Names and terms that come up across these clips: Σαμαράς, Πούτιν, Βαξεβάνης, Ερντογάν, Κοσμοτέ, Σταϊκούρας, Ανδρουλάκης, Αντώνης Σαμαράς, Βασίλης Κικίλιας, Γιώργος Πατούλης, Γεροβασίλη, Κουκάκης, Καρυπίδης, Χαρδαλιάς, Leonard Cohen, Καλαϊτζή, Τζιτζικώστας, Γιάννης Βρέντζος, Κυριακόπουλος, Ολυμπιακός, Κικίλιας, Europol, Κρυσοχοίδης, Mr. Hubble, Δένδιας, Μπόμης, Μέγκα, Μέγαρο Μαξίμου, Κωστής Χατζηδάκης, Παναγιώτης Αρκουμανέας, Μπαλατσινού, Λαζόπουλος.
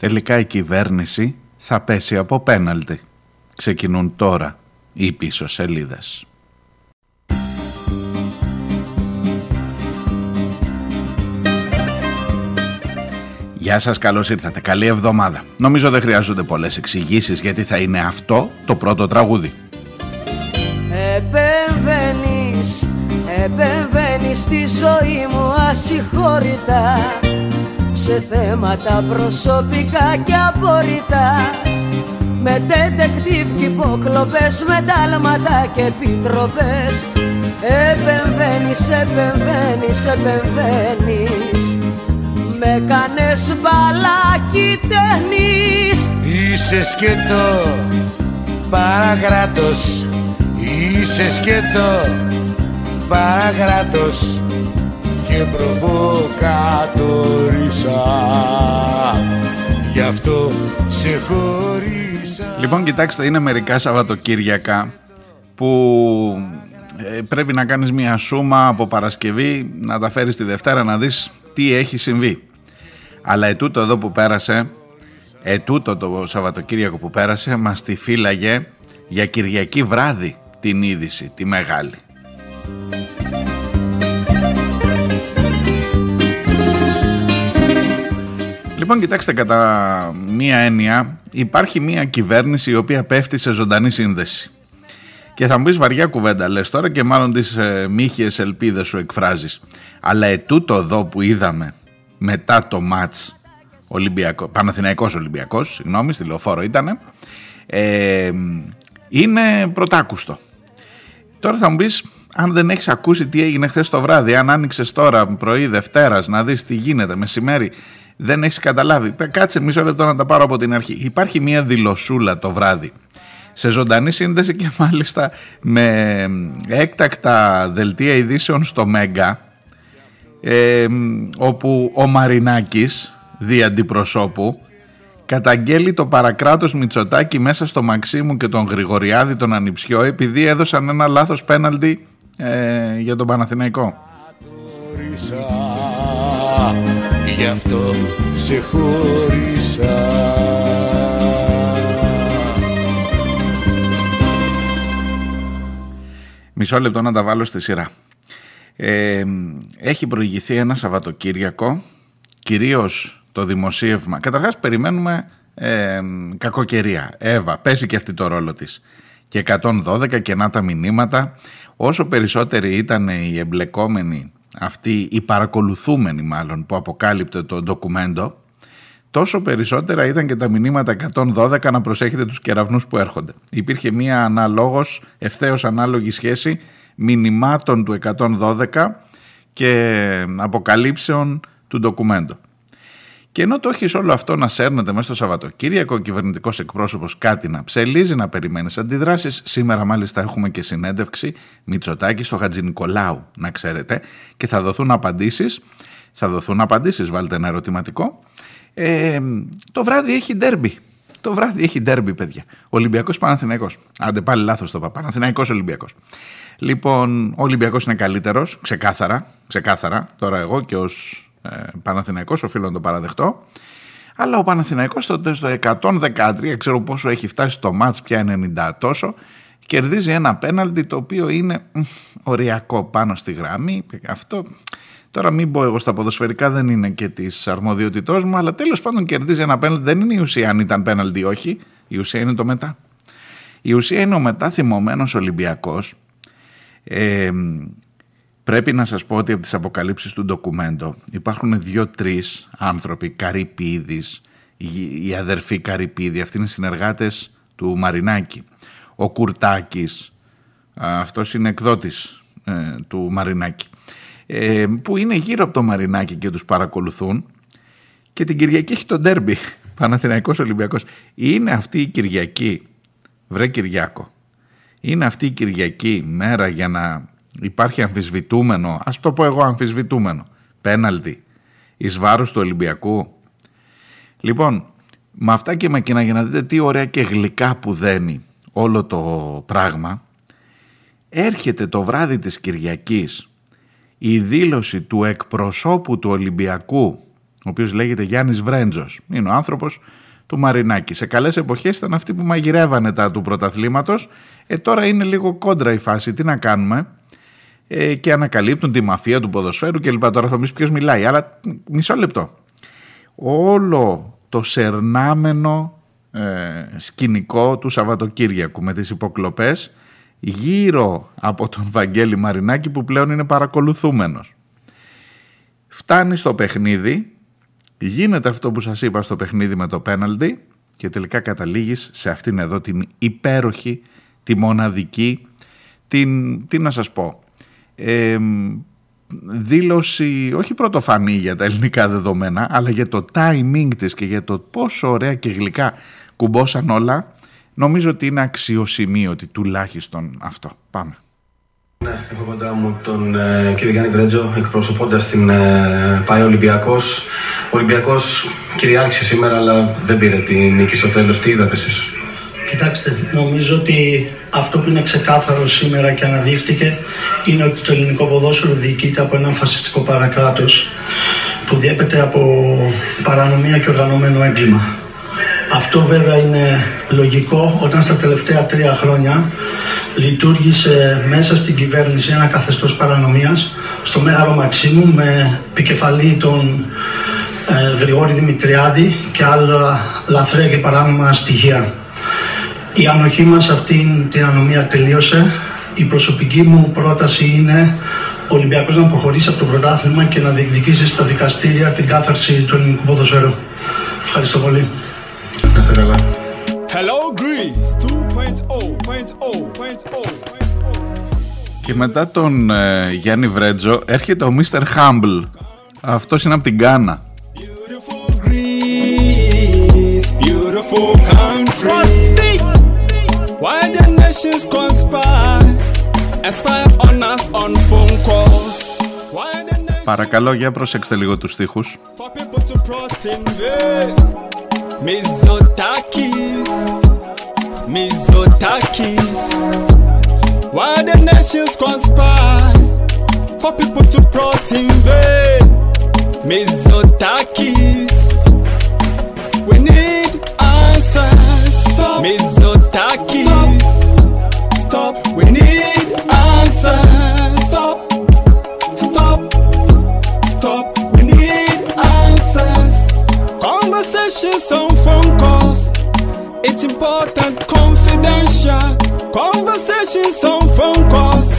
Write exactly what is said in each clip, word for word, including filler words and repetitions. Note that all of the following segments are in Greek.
Τελικά η κυβέρνηση θα πέσει από πέναλτι. Ξεκινούν τώρα οι πίσω σελίδες. Γεια σας, καλώς ήρθατε. Καλή εβδομάδα. Νομίζω δεν χρειάζονται πολλές εξηγήσεις γιατί θα είναι αυτό το πρώτο τραγούδι. Επεμβαίνεις, επεμβαίνεις στη ζωή μου ασυγχώρητα, σε θέματα προσωπικά και απόρριτα, με detective, υποκλοπές, με τάλματα και επιτροπές. Επεμβαίνεις, επεμβαίνεις, επεμβαίνεις, με κάνες μπαλάκι τέχνης. Είσαι σκέτο, παρακράτος, είσαι σκέτο, παρακράτος και προβοκατορίσα, γι' αυτό σε χωρίσα. Λοιπόν, κοιτάξτε, είναι μερικά Σαββατοκύριακα που ε, πρέπει να κάνεις μια σούμα από Παρασκευή, να τα φέρεις τη Δευτέρα να δεις τι έχει συμβεί. Αλλά ετούτο εδώ που πέρασε, ετούτο το Σαββατοκύριακο που πέρασε, μας τη φύλαγε για Κυριακή βράδυ την είδηση, τη μεγάλη. Λοιπόν, κοιτάξτε, κατά μία έννοια υπάρχει μία κυβέρνηση η οποία πέφτει σε ζωντανή σύνδεση. Και θα μου πεις, βαριά κουβέντα λες τώρα και μάλλον τις ε, μύχιες ελπίδες σου εκφράζεις. Αλλά ετούτο εδώ που είδαμε μετά το μάτς Ολυμπιακό, Παναθηναϊκός Ολυμπιακός, συγγνώμη, στη Λεωφόρο ήτανε, ε, είναι πρωτάκουστο. Τώρα θα μου πεις, αν δεν έχεις ακούσει τι έγινε χθες το βράδυ, αν άνοιξες τώρα πρωί Δευτέρας να δεις τι γίνεται μεσημέρι, δεν έχεις καταλάβει. Κάτσε μισό λεπτό να τα πάρω από την αρχή. Υπάρχει μια δηλωσούλα το βράδυ σε ζωντανή σύνδεση και μάλιστα με έκτακτα δελτία ειδήσεων στο Μέγκα, ε, όπου ο Μαρινάκης δι' αντιπροσώπου καταγγέλει το παρακράτος Μητσοτάκη μέσα στο μαξί μου και τον Γρηγοριάδη τον Ανιψιό επειδή έδωσαν ένα λάθος πέναλτι ε, για τον Παναθηναϊκό. Γι' αυτό σε χώρισα. Μισό λεπτό να τα βάλω στη σειρά. Ε, έχει προηγηθεί ένα Σαββατοκύριακο, κυρίως το δημοσίευμα. Καταρχάς περιμένουμε ε, κακοκαιρία. Εύα, πέσει και αυτή το ρόλο της. Και εκατόν δώδεκα και να τα μηνύματα. Όσο περισσότεροι ήταν οι εμπλεκόμενοι, αυτοί οι παρακολουθούμενοι μάλλον που αποκάλυπτε το ντοκουμέντο, τόσο περισσότερα ήταν και τα μηνύματα εκατόν δώδεκα να προσέχετε τους κεραυνούς που έρχονται. Υπήρχε μια αναλόγως, ευθέως ανάλογη σχέση μηνυμάτων του εκατόν δώδεκα και αποκαλύψεων του ντοκουμέντο. Και ενώ το έχεις όλο αυτό να σέρνεται μέσα στο Σαββατοκύριακο, ο κυβερνητικός εκπρόσωπος κάτι να ψελίζει, να περιμένεις αντιδράσεις. Σήμερα μάλιστα έχουμε και συνέντευξη Μητσοτάκη στο Χατζηνικολάου, να ξέρετε, και θα δοθούν απαντήσεις. Θα δοθούν απαντήσεις, βάλτε ένα ερωτηματικό. Ε, το βράδυ έχει ντέρμπι. Το βράδυ έχει ντέρμπι, παιδιά. Ολυμπιακός Παναθηναϊκός. Άντε πάλι λάθος το είπα. Παναθηναϊκός Ολυμπιακός. Λοιπόν, ο Ολυμπιακός είναι καλύτερος, ξεκάθαρα, ξεκάθαρα. Τώρα εγώ και ως Παναθηναϊκός οφείλω να το παραδεχτώ, αλλά ο Παναθηναϊκός στο εκατόν δεκατρία, ξέρω πόσο έχει φτάσει το μάτς πια, ενενήντα τόσο, κερδίζει ένα πέναλτι το οποίο είναι οριακό πάνω στη γραμμή. Αυτό τώρα μην πω εγώ στα ποδοσφαιρικά, δεν είναι και της αρμοδιότητός μου, αλλά τέλος πάντων κερδίζει ένα πέναλτι. Δεν είναι η ουσία αν ήταν πέναλτι ή όχι, η ουσία είναι το μετά. Η ουσία είναι ο μετά θυμωμένος Ολυμπιακός. ε, Πρέπει να σας πω ότι από τις αποκαλύψεις του ντοκουμέντο υπάρχουν δύο-τρεις άνθρωποι, Καρυπίδης, η αδερφή Καρυπίδη, αυτοί είναι συνεργάτες του Μαρινάκη. Ο Κουρτάκης, αυτός είναι εκδότης ε, του Μαρινάκη, ε, που είναι γύρω από το Μαρινάκη και τους παρακολουθούν, και την Κυριακή έχει το ντέρμπι, Παναθηναϊκός Ολυμπιακός. Είναι αυτή η Κυριακή, βρε Κυριάκο, είναι αυτή η Κυριακή μέρα για να υπάρχει αμφισβητούμενο, ας το πω εγώ, αμφισβητούμενο πέναλτι εις βάρος του Ολυμπιακού? Λοιπόν, με αυτά και με εκείνα, για να δείτε τι ωραία και γλυκά που δένει όλο το πράγμα, έρχεται το βράδυ της Κυριακής η δήλωση του εκπροσώπου του Ολυμπιακού ο οποίος λέγεται Γιάννης Βρέντζος. Είναι ο άνθρωπος του Μαρινάκη. Σε καλές εποχές ήταν αυτοί που μαγειρεύανε τα του πρωταθλήματος. Ε, τώρα είναι λίγο κόντρα η φάση. Τι να κάνουμε. Ε, και ανακαλύπτουν τη μαφία του ποδοσφαίρου κλπ. Τώρα θα μου πεις ποιος μιλάει. Αλλά μισό λεπτό. Όλο το σερνάμενο ε, σκηνικό του Σαββατοκύριακου με τις υποκλοπές γύρω από τον Βαγγέλη Μαρινάκη, που πλέον είναι παρακολουθούμενος. Φτάνει στο παιχνίδι, γίνεται αυτό που σας είπα στο παιχνίδι με το πέναλτι και τελικά καταλήγεις σε αυτήν εδώ την υπέροχη, τη μοναδική, την, τι να σας πω, ε, δήλωση όχι πρωτοφανή για τα ελληνικά δεδομένα, αλλά για το timing της και για το πόσο ωραία και γλυκά κουμπώσαν όλα. Νομίζω ότι είναι αξιοσημείωτη τουλάχιστον αυτό. Πάμε. Ναι, έχω κοντά μου τον ε, κύριο Γιάννη Βρέντζο, εκπροσωπώντας την ε, ΠΑΕ Ολυμπιακός. Ο Ολυμπιακός κυριάρχησε σήμερα, αλλά δεν πήρε την νίκη στο τέλος. Τι είδατε εσείς? Κοιτάξτε, νομίζω ότι αυτό που είναι ξεκάθαρο σήμερα και αναδείχτηκε είναι ότι το ελληνικό ποδόσφαιρο διοικείται από έναν φασιστικό παρακράτος που διέπεται από παρανομία και οργανωμένο έγκλημα. Αυτό βέβαια είναι λογικό όταν στα τελευταία τρία χρόνια λειτουργήσε μέσα στην κυβέρνηση ένα καθεστώς παρανομίας στο Μέγαρο Μαξίμου με επικεφαλή τον ε, Γρηγόρη Δημητριάδη και άλλα λαθρέα και παράνομα στοιχεία. Η ανοχή μας σε αυτήν την ανομία τελείωσε. Η προσωπική μου πρόταση είναι ο Ολυμπιακός να προχωρήσει από το πρωτάθλημα και να διεκδικήσει στα δικαστήρια την κάθαρση του ελληνικού ποδοσφαίρου. Ευχαριστώ πολύ. Ευχαριστώ καλά. Και μετά τον ε, Γιάννη Βρέντζο έρχεται ο μίστερ Hubble. Αυτός είναι από την Γκάνα. Παρακαλώ, για προσέξτε λίγο τους στίχους. Μητσοτάκης, Μητσοτάκης. Why the nations conspire for people to plot in vain. Μητσοτάκης, we need answers. Stop, Μητσοτάκης, stop. We need answers. Stop, stop, stop. We need answers. Conversations on phone calls, it's important, confidential. Conversations on phone calls,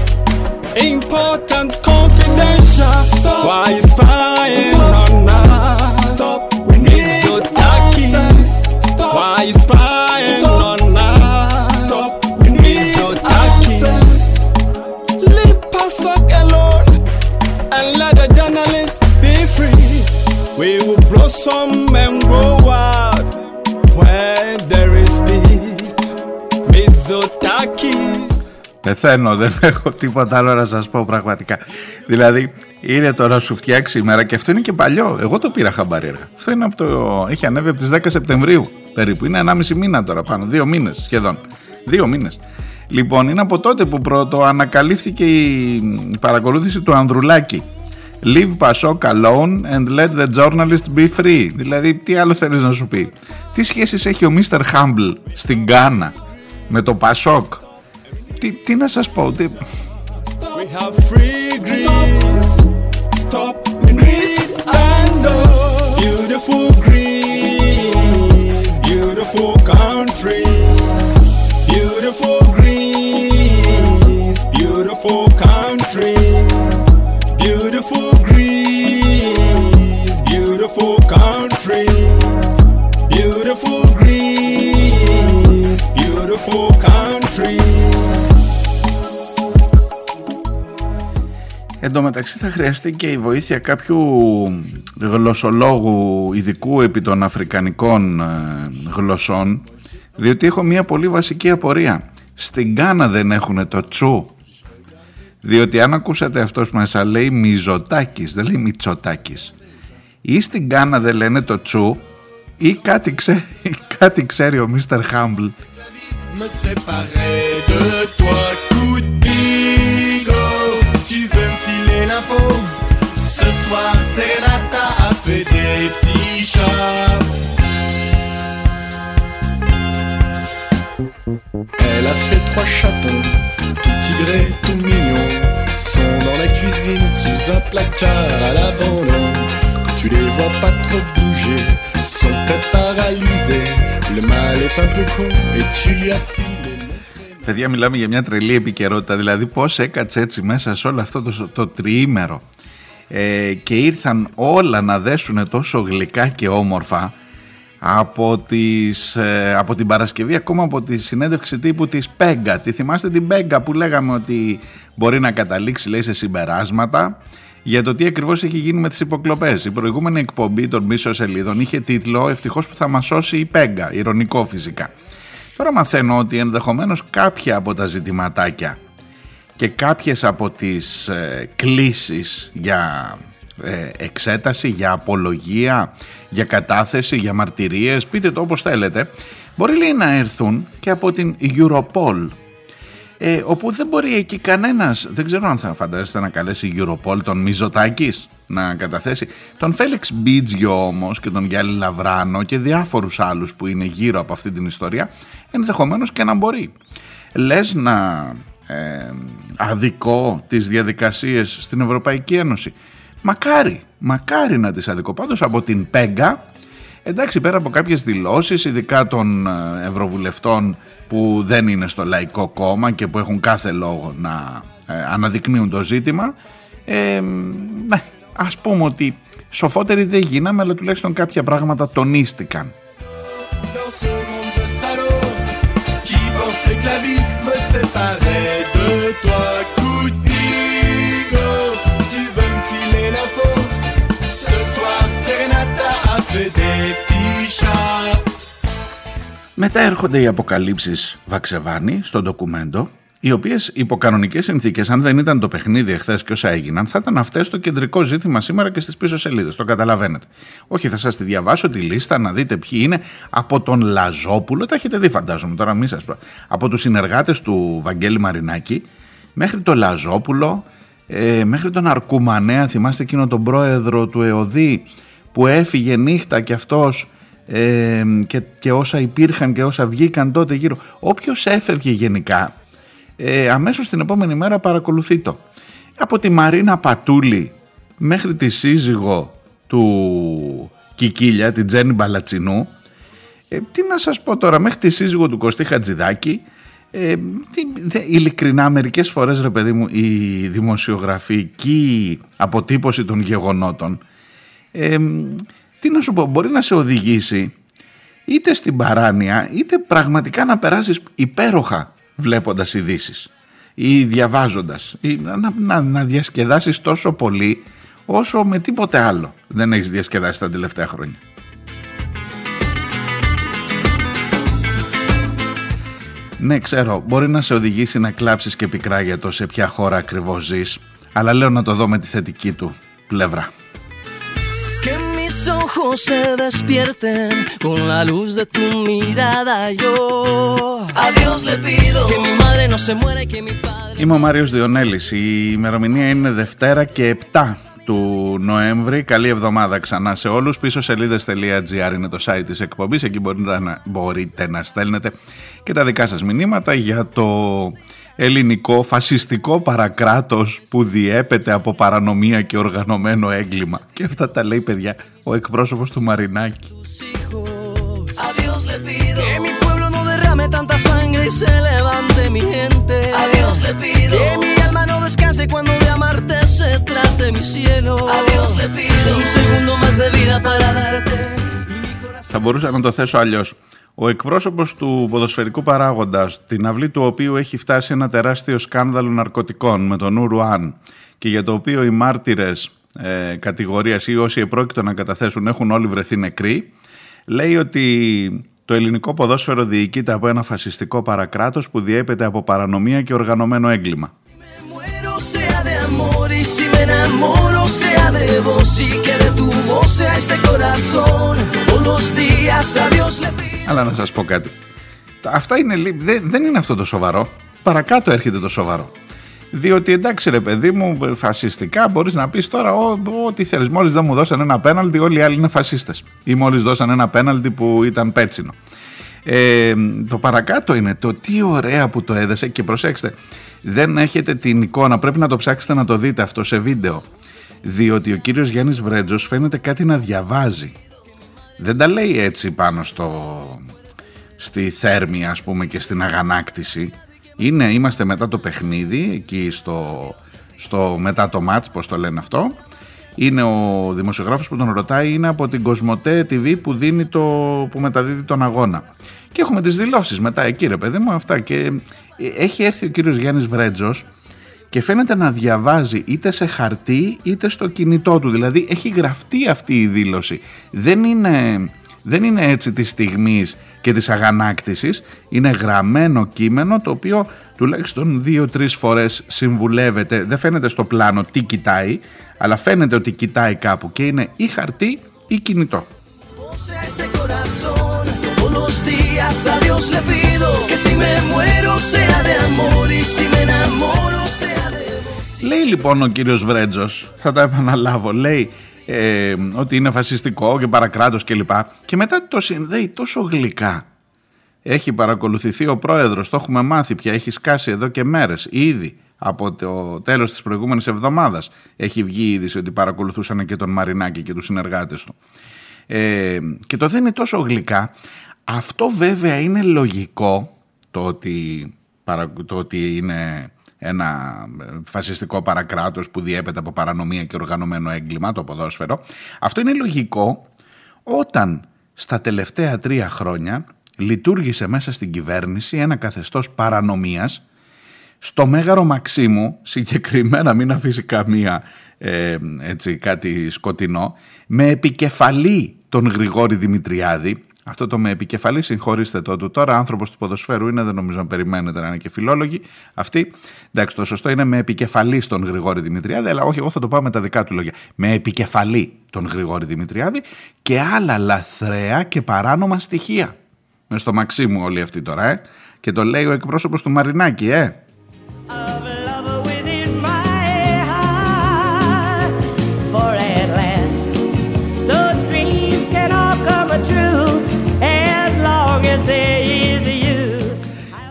important, confidential. Stop. Why you spying on us? Stop. We need answers. Stop. Why you spying on us? Stop. We need answers. Leave Passock alone and let the journalists be free. We will blow some and grow wild where there is peace. Μητσοτάκης. Πεθαίνω, δεν έχω τίποτα άλλο να σας πω πραγματικά. Δηλαδή, είναι τώρα σου φτιάξει σήμερα και αυτό είναι και παλιό. Εγώ το πήρα χαμπαρίρα. Αυτό είναι από το... έχει ανέβει από τις δέκα Σεπτεμβρίου περίπου. Είναι ενάμιση μήνα τώρα πάνω, δύο μήνες σχεδόν. Δύο μήνες. Λοιπόν, είναι από τότε που πρώτο ανακαλύφθηκε η παρακολούθηση του Ανδρουλάκη. Leave Pasok alone and let the journalist be free. Δηλαδή, τι άλλο θέλεις να σου πει? Τι σχέσεις έχει ο μίστερ Hubble στην Γκάνα με το Πασόκ? Τι, τι να σας πω, τι... Beautiful Greece, beautiful country. Beautiful Greece, beautiful country. Εν τω μεταξύ θα χρειαστεί και η βοήθεια κάποιου γλωσσολόγου ειδικού επί των αφρικανικών γλωσσών, διότι έχω μια πολύ βασική απορία. Στην Γκάνα δεν έχουν το τσου? Διότι αν ακούσατε αυτός μέσα λέει Μητσοτάκης, δεν λέει Μητσοτάκης. Ή στην Γκάνα δεν λένε το τσου, ή κάτι, ξέ, ή κάτι ξέρει ο μίστερ Hubble. les petits chats. Elle a fait trois chatons, tout tigrés, tout mignons. Sont dans la cuisine, sous un placard à l'abandon. Tu les vois pas trop bouger, sont très paralysés. Le mal est un peu con et tu lui as filé. Παιδιά, μιλάμε για μια τρελή επικαιρότητα. Δηλαδή, πώς έκατσε έτσι μέσα σε όλο αυτό το, το τριήμερο ε, και ήρθαν όλα να δέσουν τόσο γλυκά και όμορφα από, τις, ε, από την Παρασκευή, ακόμα από τη συνέντευξη τύπου της Πέγκα. Τη θυμάστε την Πέγκα που λέγαμε ότι μπορεί να καταλήξει, λέει, σε συμπεράσματα για το τι ακριβώς έχει γίνει με τις υποκλοπές. Η προηγούμενη εκπομπή των μίσων σελίδων είχε τίτλο «Ευτυχώς που θα μας σώσει η Πέγκα». Ηρωνικό φυσικά. Τώρα μαθαίνω ότι ενδεχομένως κάποια από τα ζητηματάκια και κάποιες από τις ε, κλήσεις για ε, εξέταση, για απολογία, για κατάθεση, για μαρτυρίες, πείτε το όπως θέλετε, μπορεί, λέει, να έρθουν και από την Europol, ε, όπου δεν μπορεί εκεί κανένας, δεν ξέρω αν θα φαντάζεστε να καλέσει η Europol τον Μητσοτάκης να καταθέσει, τον Φέλεξ Μπίτζιο όμως και τον Γιάννη Λαβράνο και διάφορους άλλους που είναι γύρω από αυτή την ιστορία, ενδεχομένως και να μπορεί. Λες να ε, αδικό τις διαδικασίες στην Ευρωπαϊκή Ένωση. Μακάρι, μακάρι να τις αδικό. Πάντως από την Πέγκα, εντάξει, πέρα από κάποιες δηλώσεις, ειδικά των ευρωβουλευτών που δεν είναι στο Λαϊκό Κόμμα και που έχουν κάθε λόγο να ε, αναδεικνύουν το ζήτημα, ε, ναι, ας πούμε ότι σοφότεροι δεν γίναμε, αλλά τουλάχιστον κάποια πράγματα τονίστηκαν. Μετά έρχονται οι αποκαλύψεις Βαξεβάνη στο ντοκουμέντο, οι οποίες υπό κανονικές συνθήκες, αν δεν ήταν το παιχνίδι εχθές και όσα έγιναν, θα ήταν αυτές το κεντρικό ζήτημα σήμερα και στις πίσω σελίδες. Το καταλαβαίνετε. Όχι, θα σας τη διαβάσω τη λίστα, να δείτε ποιοι είναι. Από τον Λαζόπουλο, τα έχετε δει, φαντάζομαι τώρα, μην σας πω. Από τους συνεργάτες του Βαγγέλη Μαρινάκη, μέχρι τον Λαζόπουλο, ε, μέχρι τον Αρκουμανέα, θυμάστε εκείνο τον πρόεδρο του ΕΟΔΗ που έφυγε νύχτα κι αυτός. Ε, και, και όσα υπήρχαν και όσα βγήκαν τότε γύρω. Όποιος έφευγε γενικά, ε, αμέσως την επόμενη μέρα παρακολουθεί το. Από τη Μαρίνα Πατούλη μέχρι τη σύζυγο του Κικίλια, την Τζέννη Μπαλατσινού, ε, τι να σας πω τώρα, μέχρι τη σύζυγο του Κωστή Χατζηδάκη, ε, τι, δε, ειλικρινά μερικές φορές, ρε παιδί μου, η δημοσιογραφική αποτύπωση των γεγονότων, ε, τι να σου πω, μπορεί να σε οδηγήσει είτε στην παράνοια, είτε πραγματικά να περάσεις υπέροχα βλέποντας ειδήσεις ή διαβάζοντας, ή να, να, να διασκεδάσεις τόσο πολύ όσο με τίποτε άλλο δεν έχεις διασκεδάσει τα τελευταία χρόνια. Ναι, ξέρω, μπορεί να σε οδηγήσει να κλάψεις και πικρά για το σε ποια χώρα ακριβώς ζεις, αλλά λέω να το δω με τη θετική του πλευρά. Ojos se despierten con la luz de tu mirada. Yo a Dios le pido que mi madre no se muera y que mi padre. Είμαι ο Μάριος Διονέλης. Η ημερομηνία είναι Δευτέρα και επτά του Νοέμβρη. Καλή εβδομάδα ξανά σε όλους. Πίσω σελίδες.gr είναι το site της εκπομπής. Εκεί μπορείτε να, μπορείτε να στέλνετε και τα δικά σας μηνύματα για το ελληνικό φασιστικό παρακράτος που διέπεται από παρανομία και οργανωμένο έγκλημα. Και αυτά τα λέει, παιδιά, ο εκπρόσωπος του Μαρινάκη. Θα μπορούσα να το θέσω αλλιώς. Ο εκπρόσωπος του ποδοσφαιρικού παράγοντα, την αυλή του οποίου έχει φτάσει ένα τεράστιο σκάνδαλο ναρκωτικών με τον Ουρουάν και για το οποίο οι μάρτυρες ε, κατηγορίας ή όσοι επρόκειτο να καταθέσουν έχουν όλοι βρεθεί νεκροί, λέει ότι το ελληνικό ποδόσφαιρο διοικείται από ένα φασιστικό παρακράτος που διέπεται από παρανομία και οργανωμένο έγκλημα. Αλλά να σας πω κάτι. Αυτά είναι, δεν, δεν είναι αυτό το σοβαρό. Παρακάτω έρχεται το σοβαρό. Διότι εντάξει ρε παιδί μου, φασιστικά μπορείς να πεις τώρα ό,τι θέλεις. Μόλις δεν μου δώσαν ένα πέναλτι, όλοι οι άλλοι είναι φασίστες. Ή μόλις δώσαν ένα πέναλτι που ήταν πέτσινο. Ε, το παρακάτω είναι το τι ωραία που το έδεσε. Και προσέξτε, δεν έχετε την εικόνα, πρέπει να το ψάξετε να το δείτε αυτό σε βίντεο. Διότι ο κύριος Γιάννης Βρέντζος φαίνεται κάτι να διαβάζει. Δεν τα λέει έτσι πάνω στο, στη θέρμη ας πούμε και στην αγανάκτηση. Είναι, είμαστε μετά το παιχνίδι, εκεί στο, στο μετά το μάτς, πώς το λένε αυτό. Είναι ο δημοσιογράφος που τον ρωτάει, είναι από την Κοσμοτέ τι βι που, δίνει το, που μεταδίδει τον αγώνα. Και έχουμε τις δηλώσεις μετά εκεί ρε παιδί μου αυτά. Και έχει έρθει ο κύριος Γιάννης Βρέντζος και φαίνεται να διαβάζει είτε σε χαρτί είτε στο κινητό του. Δηλαδή έχει γραφτεί αυτή η δήλωση. Δεν είναι, δεν είναι έτσι της στιγμής και της αγανάκτησης. Είναι γραμμένο κείμενο το οποίο τουλάχιστον δύο-τρεις φορές συμβουλεύεται. Δεν φαίνεται στο πλάνο τι κοιτάει, αλλά φαίνεται ότι κοιτάει κάπου και είναι ή χαρτί ή κινητό. Λέει λοιπόν ο κύριος Βρέντζος, θα τα επαναλάβω, λέει ε, ότι είναι φασιστικό και παρακράτος κλπ. Και, και μετά το συνδέει τόσο γλυκά. Έχει παρακολουθηθεί ο πρόεδρος, το έχουμε μάθει πια, έχει σκάσει εδώ και μέρες ήδη. Από το τέλος της προηγούμενης εβδομάδας έχει βγει η είδηση ότι παρακολουθούσαν και τον Μαρινάκη και τους συνεργάτες του. Ε, και το δίνει τόσο γλυκά. Αυτό βέβαια είναι λογικό, το ότι, το ότι είναι ένα φασιστικό παρακράτος που διέπεται από παρανομία και οργανωμένο έγκλημα, το ποδόσφαιρο. Αυτό είναι λογικό όταν στα τελευταία τρία χρόνια λειτουργήσε μέσα στην κυβέρνηση ένα καθεστώς παρανομίας. Στο Μέγαρο Μαξίμου, συγκεκριμένα μην αφήσει καμία ε, έτσι, κάτι σκοτεινό, με επικεφαλή τον Γρηγόρη Δημητριάδη. Αυτό το με επικεφαλή, συγχωρήστε το του τώρα, άνθρωπος του ποδοσφαίρου είναι, δεν νομίζω να περιμένετε να είναι και φιλόλογοι. Αυτή, εντάξει, το σωστό είναι με επικεφαλή τον Γρηγόρη Δημητριάδη, αλλά όχι, εγώ θα το πάω με τα δικά του λόγια. Με επικεφαλή τον Γρηγόρη Δημητριάδη και άλλα λαθρέα και παράνομα στοιχεία. Με στο Μαξίμου όλοι αυτοί τώρα, ε. Και το λέει ο εκπρόσωπος του Μαρινάκη, ε.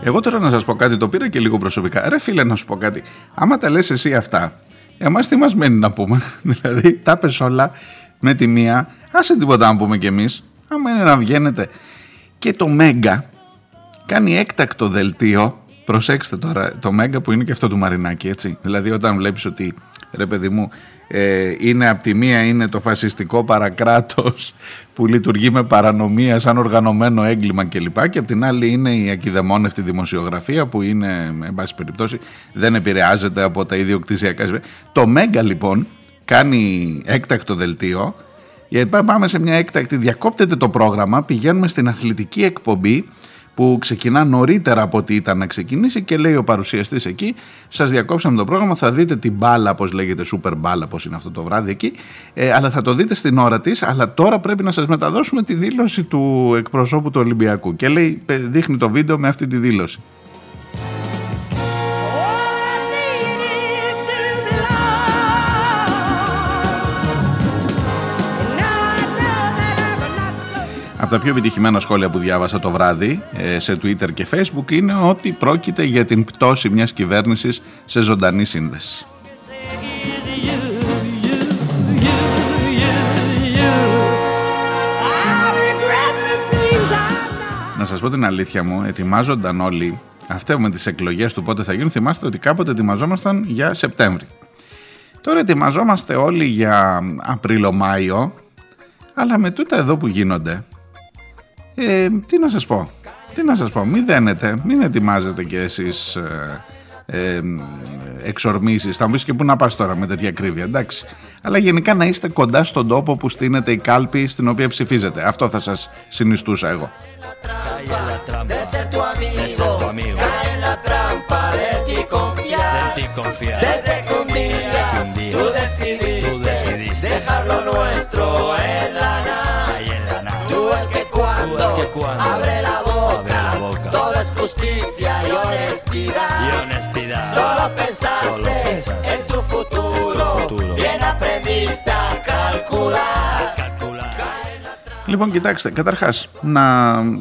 Εγώ τώρα να σας πω κάτι, το πήρα και λίγο προσωπικά. Ρε φίλε, να σου πω κάτι. Άμα τα λες εσύ αυτά, εμάς τι μας μένει να πούμε? Δηλαδή τα πες όλα με τη μία, άσε τίποτα να πούμε κι εμείς. Άμα είναι να βγαίνετε. Και το Μέγκα κάνει έκτακτο δελτίο. Προσέξτε τώρα, το Μέγκα που είναι και αυτό του Μαρινάκη, έτσι. Δηλαδή όταν βλέπεις ότι, ρε παιδί μου, ε, είναι από τη μία είναι το φασιστικό παρακράτος που λειτουργεί με παρανομία σαν οργανωμένο έγκλημα κλπ. Και από την άλλη είναι η ακυδεμόνευτη δημοσιογραφία που είναι, εν πάση περιπτώσει, δεν επηρεάζεται από τα ιδιοκτησιακά. Το Μέγκα λοιπόν κάνει έκτακτο δελτίο. Γιατί πάμε σε μια έκτακτη, διακόπτεται το πρόγραμμα, πηγαίνουμε στην αθλητική εκπομπή που ξεκινά νωρίτερα από ό,τι ήταν να ξεκινήσει και λέει ο παρουσιαστής εκεί, σας διακόψαμε το πρόγραμμα, θα δείτε την μπάλα, πώς λέγεται, σούπερ μπάλα, πώς είναι αυτό το βράδυ εκεί, ε, αλλά θα το δείτε στην ώρα της, αλλά τώρα πρέπει να σας μεταδώσουμε τη δήλωση του εκπροσώπου του Ολυμπιακού και λέει, δείχνει το βίντεο με αυτή τη δήλωση. Από τα πιο επιτυχημένα σχόλια που διάβασα το βράδυ σε Twitter και Facebook είναι ότι πρόκειται για την πτώση μιας κυβέρνησης σε ζωντανή σύνδεση. Να σας πω την αλήθεια μου, ετοιμάζονταν όλοι, αυτά με τις εκλογές του πότε θα γίνουν, θυμάστε ότι κάποτε ετοιμαζόμασταν για Σεπτέμβρη. Τώρα ετοιμαζόμαστε όλοι για Απρίλο-Μάιο, αλλά με τούτα εδώ που γίνονται, Ε, τι να σας πω, τι να σας πω, μην δένετε, μην ετοιμάζετε και εσείς ε, ε, εξορμήσεις, θα μου πεις και πού να πας τώρα με τέτοια ακρίβεια, εντάξει. Αλλά γενικά να είστε κοντά στον τόπο που στείνεται η κάλπη στην οποία ψηφίζετε, αυτό θα σας συνιστούσα εγώ. justicia y honestidad, y honestidad. Solo pensaste, solo pensaste en tu futuro, tu futuro. Bien aprendiste a calcular. Λοιπόν, κοιτάξτε, καταρχάς, να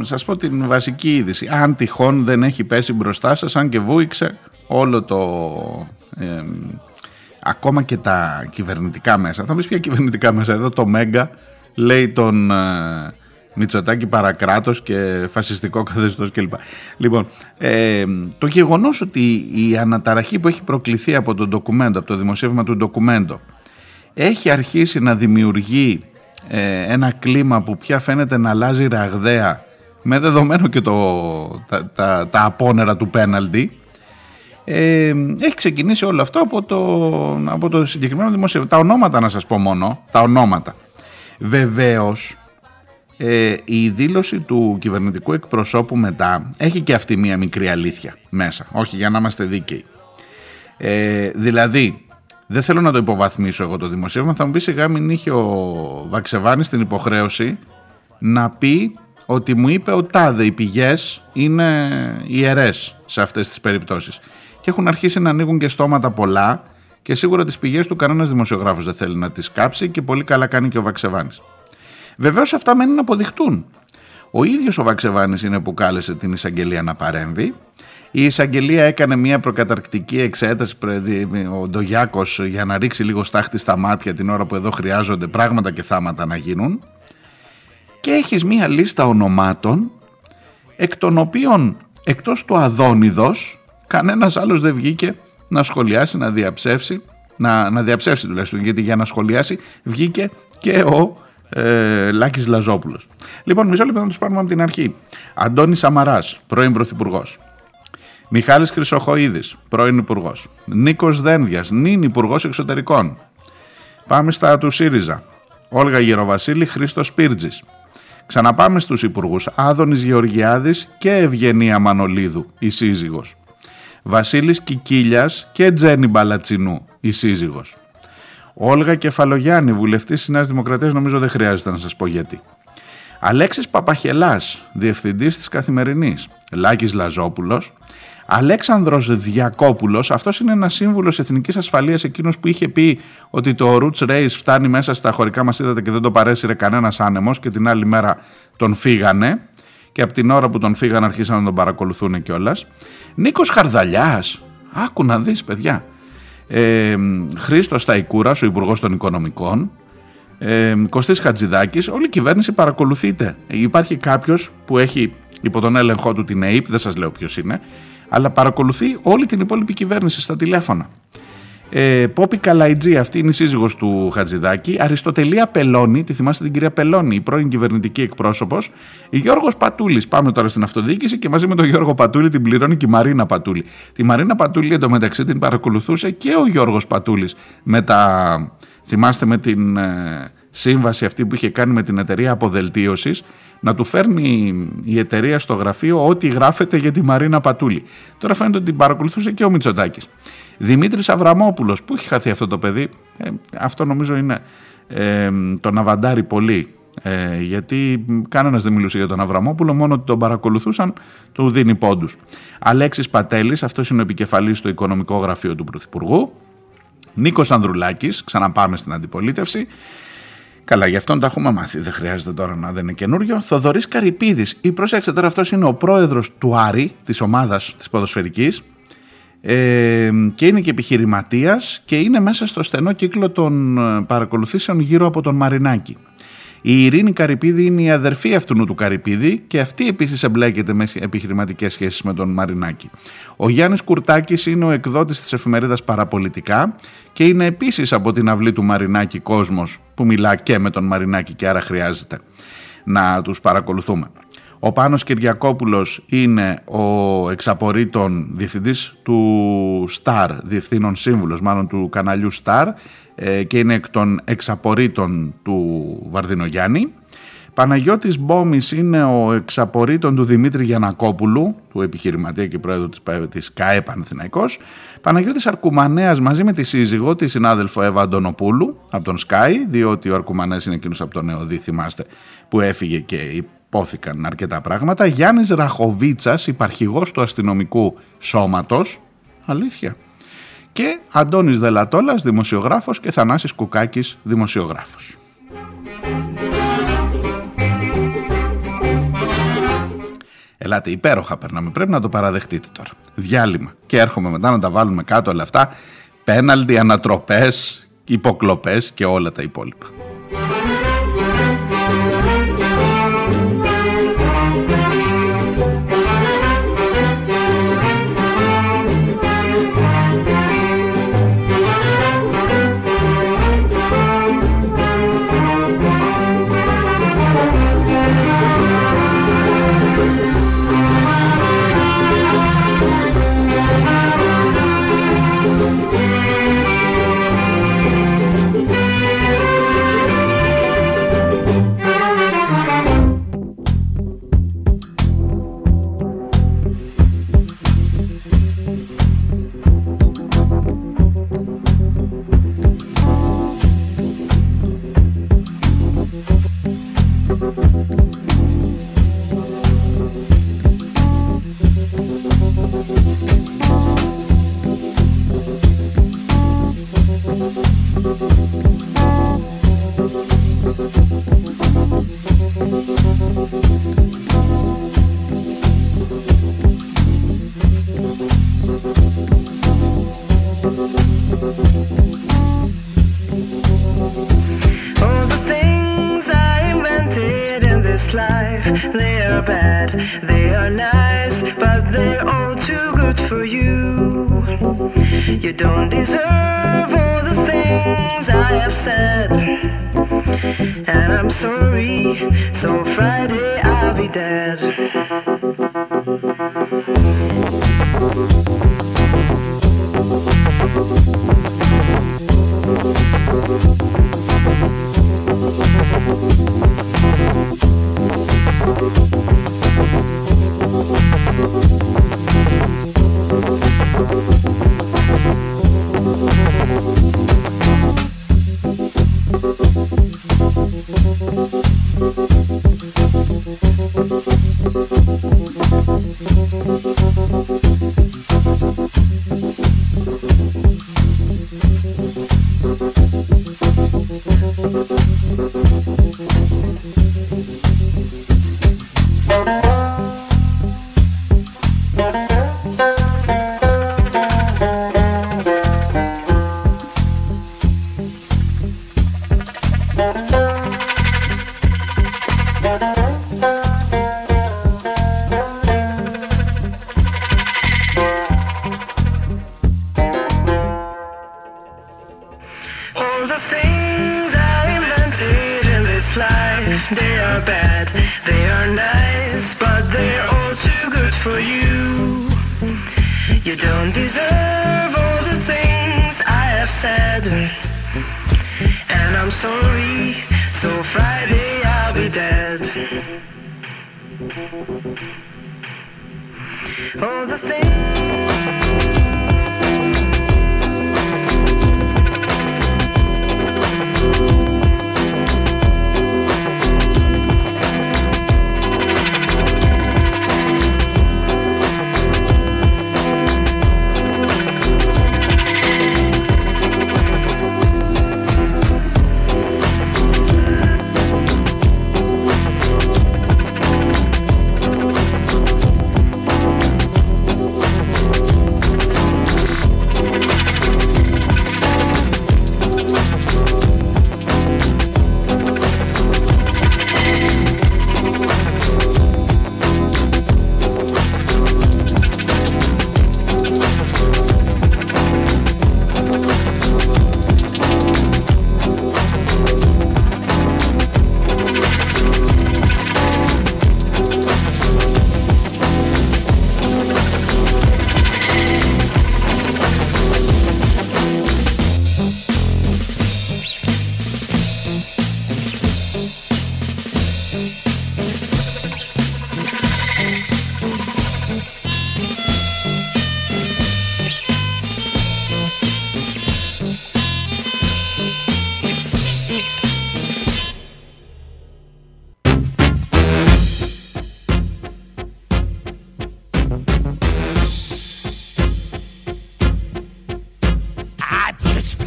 σας πω την βασική είδηση. Αν τυχόν δεν έχει πέσει μπροστά σας, αν και βούηξε όλο το... Ε, ακόμα και τα κυβερνητικά μέσα. Θα μπεις πια κυβερνητικά μέσα. Εδώ το Μέγκα λέει τον ε, Μητσοτάκη παρακράτος και φασιστικό καθεστώς κλπ. Λοιπόν, ε, το γεγονός ότι η αναταραχή που έχει προκληθεί από το ντοκουμέντο, από το δημοσίευμα του ντοκουμέντο, έχει αρχίσει να δημιουργεί ένα κλίμα που πια φαίνεται να αλλάζει ραγδαία, με δεδομένο και το, τα, τα, τα απόνερα του πέναλτι, ε, έχει ξεκινήσει όλο αυτό από το, από το συγκεκριμένο δημοσίευμα. Τα ονόματα να σας πω μόνο, τα ονόματα. Βεβαίως ε, η δήλωση του κυβερνητικού εκπροσώπου μετά έχει και αυτή μία μικρή αλήθεια μέσα, όχι, για να είμαστε δίκαιοι. Ε, δηλαδή, δεν θέλω να το υποβαθμίσω εγώ το δημοσίευμα. Θα μου πει, σιγά μην είχε ο Βαξεβάνης την υποχρέωση να πει ότι μου είπε ο τάδε, οι πηγές είναι ιερές σε αυτές τις περιπτώσεις. Και έχουν αρχίσει να ανοίγουν και στόματα πολλά, και σίγουρα τις πηγές του κανένας δημοσιογράφος δεν θέλει να τις κάψει, και πολύ καλά κάνει και ο Βαξεβάνης. Βεβαίως αυτά μένουν να αποδειχτούν. Ο ίδιος ο Βαξεβάνης είναι που κάλεσε την εισαγγελία να παρέμβει. Η εισαγγελία έκανε μια προκαταρκτική εξέταση, ο Ντογιάκος, για να ρίξει λίγο στάχτη στα μάτια την ώρα που εδώ χρειάζονται πράγματα και θάματα να γίνουν. Και έχεις μια λίστα ονομάτων, εκ των οποίων εκτός του Αδόνιδος κανένας άλλος δεν βγήκε να σχολιάσει, να διαψεύσει, να, να διαψεύσει τουλάχιστον, γιατί για να σχολιάσει βγήκε και ο Ε, Λάκης Λαζόπουλος. Λοιπόν, μισό λεπτό να τους πάρουμε από την αρχή. Αντώνης Σαμαράς, πρώην πρωθυπουργός. Μιχάλης Κρυσοχοίδης, πρώην υπουργός. Νίκος Δένδιας, νυν υπουργός εξωτερικών. Πάμε στα του ΣΥΡΙΖΑ. Όλγα Γεροβασίλη, Χρήστος Πύρτζης. Ξαναπάμε στους υπουργούς. Άδωνης Γεωργιάδης και Ευγενία Μανολίδου, η σύζυγος. Βασίλης Κικίλιας και Τζένι Μπαλατσινού, η σύζυγος. Όλγα Κεφαλογιάννη, βουλευτής της Νέας Δημοκρατίας, νομίζω δεν χρειάζεται να σας πω γιατί. Αλέξης Παπαχελάς, διευθυντής της Καθημερινής. Λάκης Λαζόπουλος. Αλέξανδρος Διακόπουλος, αυτός είναι ένας σύμβουλος εθνικής ασφαλείας, εκείνος που είχε πει ότι το Roots Race φτάνει μέσα στα χωρικά μας ύδατα και δεν το παρέσυρε κανένας άνεμος, και την άλλη μέρα τον φύγανε. Και από την ώρα που τον φύγανε αρχίσαν να τον παρακολουθούν κιόλας. Νίκος Χαρδαλιάς, άκου να δεις, παιδιά. Ε, Χρήστος Σταϊκούρας, ο υπουργός των Οικονομικών, ε, Κωστής Χατζηδάκης, όλη η κυβέρνηση παρακολουθείται. Υπάρχει κάποιος που έχει υπό τον έλεγχό του την ΕΕΠ, δεν σας λέω ποιος είναι, αλλά παρακολουθεί όλη την υπόλοιπη κυβέρνηση στα τηλέφωνα. Ε, Πόπη Καλαϊτζή, αυτή είναι η σύζυγος του Χατζηδάκη. Αριστοτελεία Πελώνη, τη θυμάστε την κυρία Πελώνη, η πρώην κυβερνητική εκπρόσωπος. Γιώργος Πατούλης, πάμε τώρα στην αυτοδιοίκηση, και μαζί με τον Γιώργο Πατούλη την πληρώνει και η Μαρίνα Πατούλη. Τη Μαρίνα Πατούλη εντωμεταξύ την παρακολουθούσε και ο Γιώργος Πατούλης. Με τα... Θυμάστε με την ε, σύμβαση αυτή που είχε κάνει με την εταιρεία αποδελτίωσης, να του φέρνει η εταιρεία στο γραφείο ό,τι γράφεται για τη Μαρίνα Πατούλη. Τώρα φαίνεται ότι την παρακολουθούσε και ο Μητσοτάκης. Δημήτρης Αβραμόπουλος, που έχει χαθεί αυτό το παιδί, ε, αυτό νομίζω είναι ε, τον αβαντάρει πολύ, ε, γιατί κανένας δεν μιλούσε για τον Αβραμόπουλο, μόνο ότι τον παρακολουθούσαν, του δίνει πόντους. Αλέξης Πατέλης, αυτός είναι ο επικεφαλής στο οικονομικό γραφείο του Πρωθυπουργού. Νίκος Ανδρουλάκης, ξαναπάμε στην αντιπολίτευση. Καλά, γι' αυτόν τα έχουμε μάθει, δεν χρειάζεται τώρα να δεν είναι καινούριο. Θοδωρής Καρυπίδης, ή προσέξτε τώρα, αυτός είναι ο πρόεδρος του Άρη, της ομάδας της ποδοσφαιρικής, Ε, και είναι και επιχειρηματίας και είναι μέσα στο στενό κύκλο των παρακολουθήσεων γύρω από τον Μαρινάκη. Η Ειρήνη Καρυπίδη είναι η αδερφή αυτού του Καρυπίδη και αυτή επίσης εμπλέκεται με επιχειρηματικές σχέσεις με τον Μαρινάκη. Ο Γιάννης Κουρτάκης είναι ο εκδότης της εφημερίδας Παραπολιτικά και είναι επίσης από την αυλή του Μαρινάκη κόσμος που μιλά και με τον Μαρινάκη, και άρα χρειάζεται να τους παρακολουθούμε. Ο Πάνος Κυριακόπουλος είναι ο εξαπορείτων διευθυντής του Σταρ, διευθύνων σύμβουλος μάλλον του καναλιού Σταρ, και είναι εκ των εξαπορείτων του Βαρδινογιάννη. Παναγιώτης Μπόμης είναι ο εξαπορείτων του Δημήτρη Γιανακόπουλου, του επιχειρηματία και πρόεδρου της ΚΑΕ Παναθηναϊκός. Παναγιώτης Αρκουμανέας, μαζί με τη σύζυγό, τη συνάδελφο Εύα Αντωνοπούλου από τον Σκάι, διότι ο Αρκουμανέας είναι εκείνος από τον Νεοδή, θυμάστε, που έφυγε και πόθηκαν αρκετά πράγματα. Γιάννης Ραχοβίτσας, υπαρχηγός του αστυνομικού σώματος, αλήθεια, και Αντώνης Δελατόλας, δημοσιογράφος, και Θανάσης Κουκάκης, δημοσιογράφος. Ελάτε, υπέροχα περνάμε, πρέπει να το παραδεχτείτε τώρα. Διάλειμμα και έρχομαι μετά να τα βάλουμε κάτω όλα αυτά, πέναλτι, ανατροπές, υποκλοπές και όλα τα υπόλοιπα.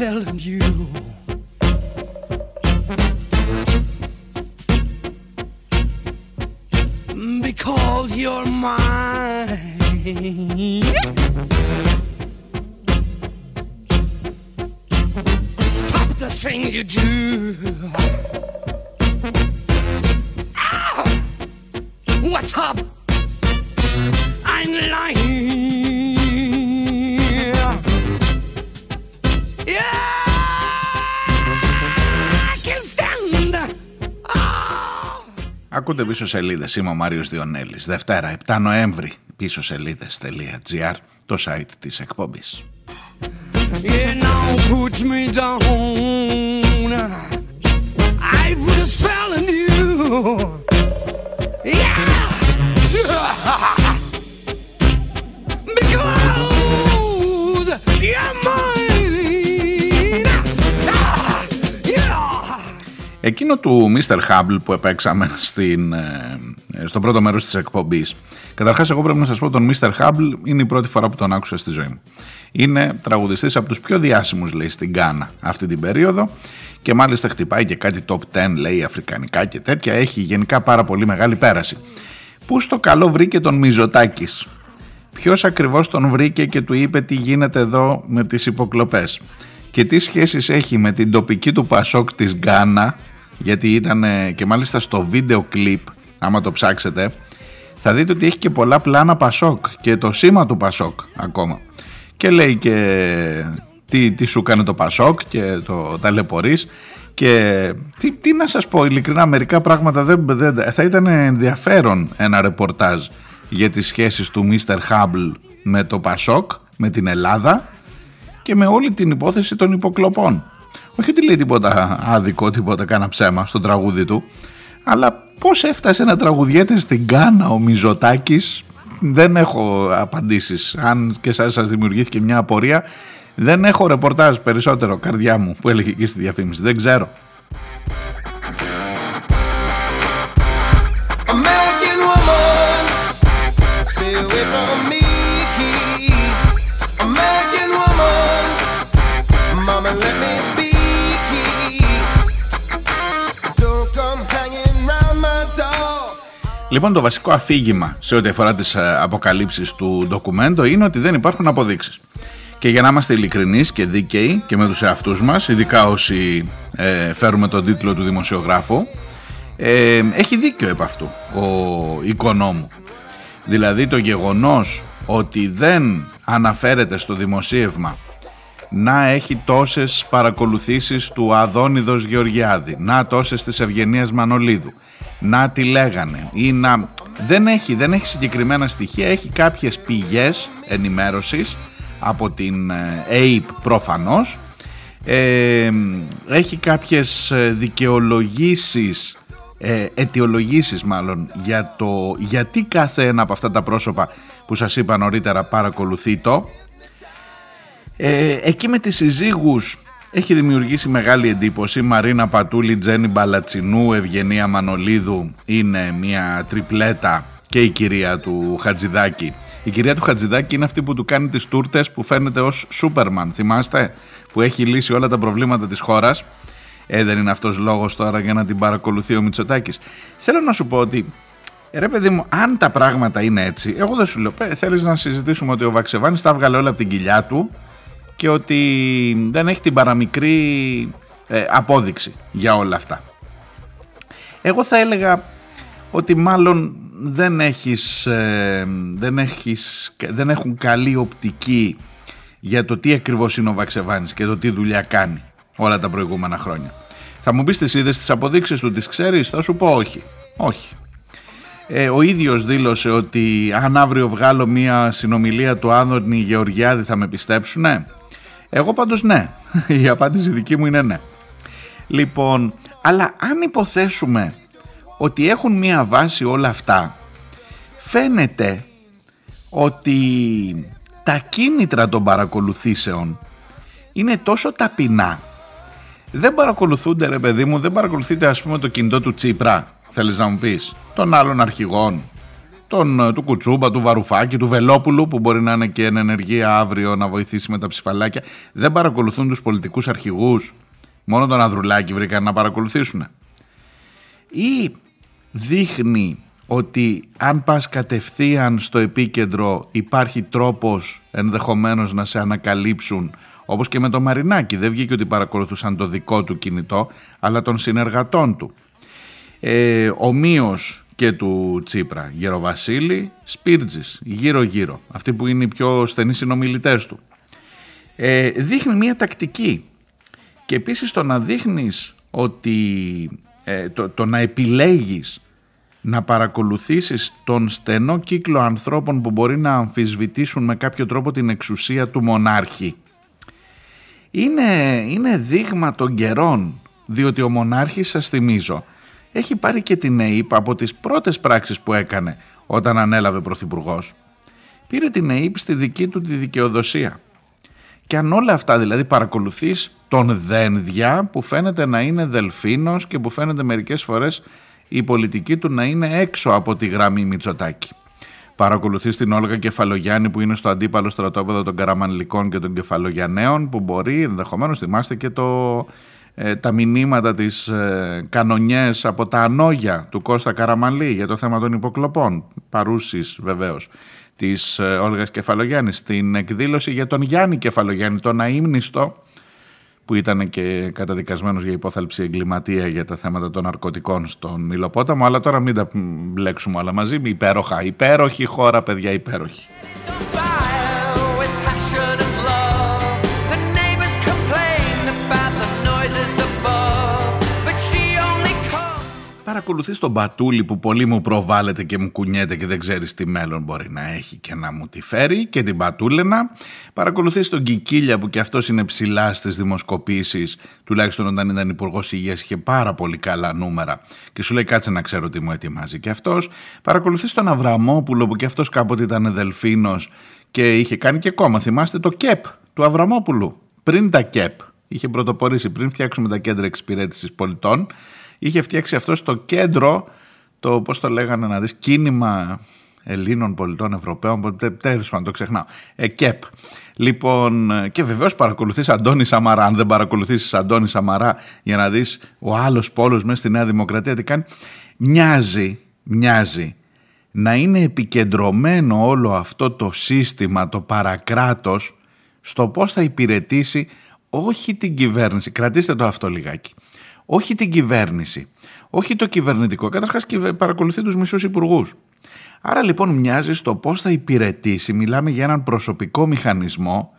telling you. Because you're mine. Stop the thing you do. Ah! What's up? I'm lying. Yeah, I can stand. Oh. Ακούτε πίσω σελίδες, είμαι ο Μάριος Διονέλης. Δευτέρα, επτά Νοέμβρη, πίσω σελίδες.gr, το site της εκπομπής. You know, put me down. I was telling you. Yeah. Εκείνο του μίστερ Hubble που επέξαμε στην, στο πρώτο μέρος της εκπομπής. Καταρχάς, εγώ πρέπει να σας πω, τον μίστερ Hubble είναι η πρώτη φορά που τον άκουσα στη ζωή μου. Είναι τραγουδιστής από τους πιο διάσημους, λέει, στην Γκάνα αυτή την περίοδο, και μάλιστα χτυπάει και κάτι top δέκα, λέει, αφρικανικά και τέτοια. Έχει γενικά πάρα πολύ μεγάλη πέραση. Πού στο καλό βρήκε τον Μητσοτάκης? Ποιος ακριβώς τον βρήκε και του είπε τι γίνεται εδώ με τις υποκλοπές? Και τι σχέσεις έχει με την τοπική του Πασόκ της Γκάνα? Γιατί ήταν και μάλιστα στο βίντεο κλιπ, άμα το ψάξετε, θα δείτε ότι έχει και πολλά πλάνα Πασόκ και το σήμα του Πασόκ ακόμα. Και λέει και τι, τι σου κάνει το Πασόκ και το ταλαιπωρείς. Και τι, τι να σας πω, ειλικρινά, μερικά πράγματα δεν, δεν, θα ήταν ενδιαφέρον ένα ρεπορτάζ για τις σχέσεις του μίστερ Hubble με το Πασόκ, με την Ελλάδα και με όλη την υπόθεση των υποκλοπών. Όχι ότι λέει τίποτα άδικο, τίποτα κάνα ψέμα στο τραγούδι του, αλλά πώς έφτασε να τραγουδιέται στην Γκάνα ο Μητσοτάκης, δεν έχω απαντήσεις. Αν και σας, σας δημιουργήθηκε μια απορία, δεν έχω ρεπορτάζ περισσότερο, καρδιά μου, που έλεγε εκεί στη διαφήμιση. Δεν ξέρω. Λοιπόν, το βασικό αφήγημα σε ό,τι αφορά τις αποκαλύψεις του ντοκουμέντο είναι ότι δεν υπάρχουν αποδείξεις. Και για να είμαστε ειλικρινείς και δίκαιοι και με τους εαυτούς μας, ειδικά όσοι ε, φέρουμε τον τίτλο του δημοσιογράφου, ε, έχει δίκιο επ' αυτού ο οικονόμου. Δηλαδή, το γεγονός ότι δεν αναφέρεται στο δημοσίευμα να έχει τόσες παρακολουθήσεις του Αδόνιδος Γεωργιάδη, να τόσες της Ευγενίας Μανολίδου, να τη λέγανε ή να... Δεν έχει, δεν έχει συγκεκριμένα στοιχεία, έχει κάποιες πηγές ενημέρωσης από την ΕΙΠ προφανώς, ε, έχει κάποιες δικαιολογήσεις, ε, αιτιολογήσεις μάλλον, για το γιατί κάθε ένα από αυτά τα πρόσωπα που σας είπα νωρίτερα παρακολουθεί το. Ε, εκεί με τις συζύγους έχει δημιουργήσει μεγάλη εντύπωση. Μαρίνα Πατούλη, Τζένι Μπαλατσινού, Ευγενία Μανολίδου είναι μια τριπλέτα, και η κυρία του Χατζηδάκη. Η κυρία του Χατζηδάκη είναι αυτή που του κάνει τις τούρτες, που φαίνεται ως Σούπερμαν, θυμάστε, που έχει λύσει όλα τα προβλήματα της χώρας. Ε, δεν είναι αυτός λόγος τώρα για να την παρακολουθεί ο Μητσοτάκης? Θέλω να σου πω ότι, ρε παιδί μου, αν τα πράγματα είναι έτσι, εγώ δεν σου λέω, θέλεις να συζητήσουμε ότι ο Βαξεβάνης τα έβγαλε όλα από την κοιλιά του και ότι δεν έχει την παραμικρή ε, απόδειξη για όλα αυτά. Εγώ θα έλεγα ότι μάλλον δεν, έχεις, ε, δεν, έχεις, δεν έχουν καλή οπτική για το τι ακριβώς είναι ο Βαξεβάνης και το τι δουλειά κάνει όλα τα προηγούμενα χρόνια. Θα μου πεις, τις είδες τις αποδείξεις του, τις ξέρεις? Θα σου πω όχι, όχι. Ε, ο ίδιος δήλωσε ότι αν αύριο βγάλω μια συνομιλία του Άδωνη Γεωργιάδη θα με πιστέψουνε. Εγώ πάντως ναι, η απάντηση δική μου είναι ναι. Λοιπόν, αλλά αν υποθέσουμε ότι έχουν μια βάση όλα αυτά, φαίνεται ότι τα κίνητρα των παρακολουθήσεων είναι τόσο ταπεινά. Δεν παρακολουθούνται, ρε παιδί μου, δεν παρακολουθείται, ας πούμε, το κινητό του Τσίπρα, θέλεις να μου πεις, των άλλων αρχηγών, τον, του Κουτσούμπα, του Βαρουφάκη, του Βελόπουλου, που μπορεί να είναι και εν ενεργεία αύριο να βοηθήσει με τα ψηφαλάκια. Δεν παρακολουθούν τους πολιτικούς αρχηγούς. Μόνο τον Ανδρουλάκη βρήκαν να παρακολουθήσουν. Ή δείχνει ότι αν πας κατευθείαν στο επίκεντρο υπάρχει τρόπος ενδεχομένως να σε ανακαλύψουν, όπως και με τον Μαρινάκη. Δεν βγήκε ότι παρακολουθούσαν το δικό του κινητό, αλλά των συνεργατών του. Ε, ομοίως και του Τσίπρα, Γεροβασίλη, Πύρτζης, γύρω-γύρω, αυτοί που είναι οι πιο στενοί συνομιλητές του. Ε, δείχνει μια τακτική. Και επίσης το να δείχνεις ότι ε, το, το να επιλέγεις να παρακολουθήσεις τον στενό κύκλο ανθρώπων που μπορεί να αμφισβητήσουν με κάποιο τρόπο την εξουσία του μονάρχη, είναι, είναι δείγμα των καιρών, διότι ο μονάρχης, σας θυμίζω, έχει πάρει και την ΕΥΠ από τις πρώτες πράξεις που έκανε όταν ανέλαβε πρωθυπουργός. Πήρε την ΕΥΠ στη δική του τη δικαιοδοσία. Και αν όλα αυτά, δηλαδή παρακολουθείς τον Δένδια που φαίνεται να είναι δελφίνος και που φαίνεται μερικές φορές η πολιτική του να είναι έξω από τη γραμμή Μητσοτάκη. Παρακολουθείς την Όλγα Κεφαλογιάννη που είναι στο αντίπαλο στρατόπεδο των Καραμανλικών και των Κεφαλογιανναίων, που μπορεί ενδεχομένως, θυμάστε και το... τα μηνύματα, τις ε, κανονιές από τα ανόγια του Κώστα Καραμανλή για το θέμα των υποκλοπών, παρούσης βεβαίως της ε, Όλγας Κεφαλογιάννης, την εκδήλωση για τον Γιάννη Κεφαλογιάννη, τον αείμνηστο, που ήταν και καταδικασμένος για υπόθαλψη εγκληματία για τα θέματα των ναρκωτικών στον Υλοπόταμο, αλλά τώρα μην τα μπλέξουμε όλα μαζί, υπέροχα, υπέροχη χώρα παιδιά, υπέροχη. Παρακολουθείς τον Πατούλη που πολύ μου προβάλλεται και μου κουνιέται και δεν ξέρεις τι μέλλον μπορεί να έχει και να μου τη φέρει, και την Πατούλενα. Παρακολουθείς τον Κικίλια που και αυτός είναι ψηλά στις δημοσκοπήσεις, τουλάχιστον όταν ήταν υπουργός υγείας είχε πάρα πολύ καλά νούμερα και σου λέει κάτσε να ξέρω τι μου ετοιμάζει και αυτός. Παρακολουθείς τον Αβραμόπουλο που και αυτός κάποτε ήταν δελφίνος και είχε κάνει και κόμμα. Θυμάστε το ΚΕΠ του Αβραμόπουλου, πριν τα ΚΕΠ. Είχε πρωτοπορήσει πριν φτιάξουμε τα κέντρα εξυπηρέτησης πολιτών. Είχε φτιάξει αυτό το κέντρο, το πώς το λέγανε να δεις, κίνημα Ελλήνων πολιτών Ευρωπαίων, τέλος πάντων το ξεχνάω, ε, ΚΕΠ. Λοιπόν, και βεβαίως παρακολουθείς Αντώνη Σαμαρά. Αν δεν παρακολουθήσεις Αντώνη Σαμαρά για να δεις ο άλλος πόλος μέσα στη Νέα Δημοκρατία τι κάνει, μοιάζει, μοιάζει να είναι επικεντρωμένο όλο αυτό το σύστημα, το παρακράτος, στο πώς θα υπηρετήσει όχι την κυβέρνηση. Κρατήστε το αυτό λιγάκι. Όχι την κυβέρνηση, όχι το κυβερνητικό. Καταρχάς παρακολουθεί τους μισούς υπουργούς. Άρα λοιπόν μοιάζει στο πώς θα υπηρετήσει. Μιλάμε για έναν προσωπικό μηχανισμό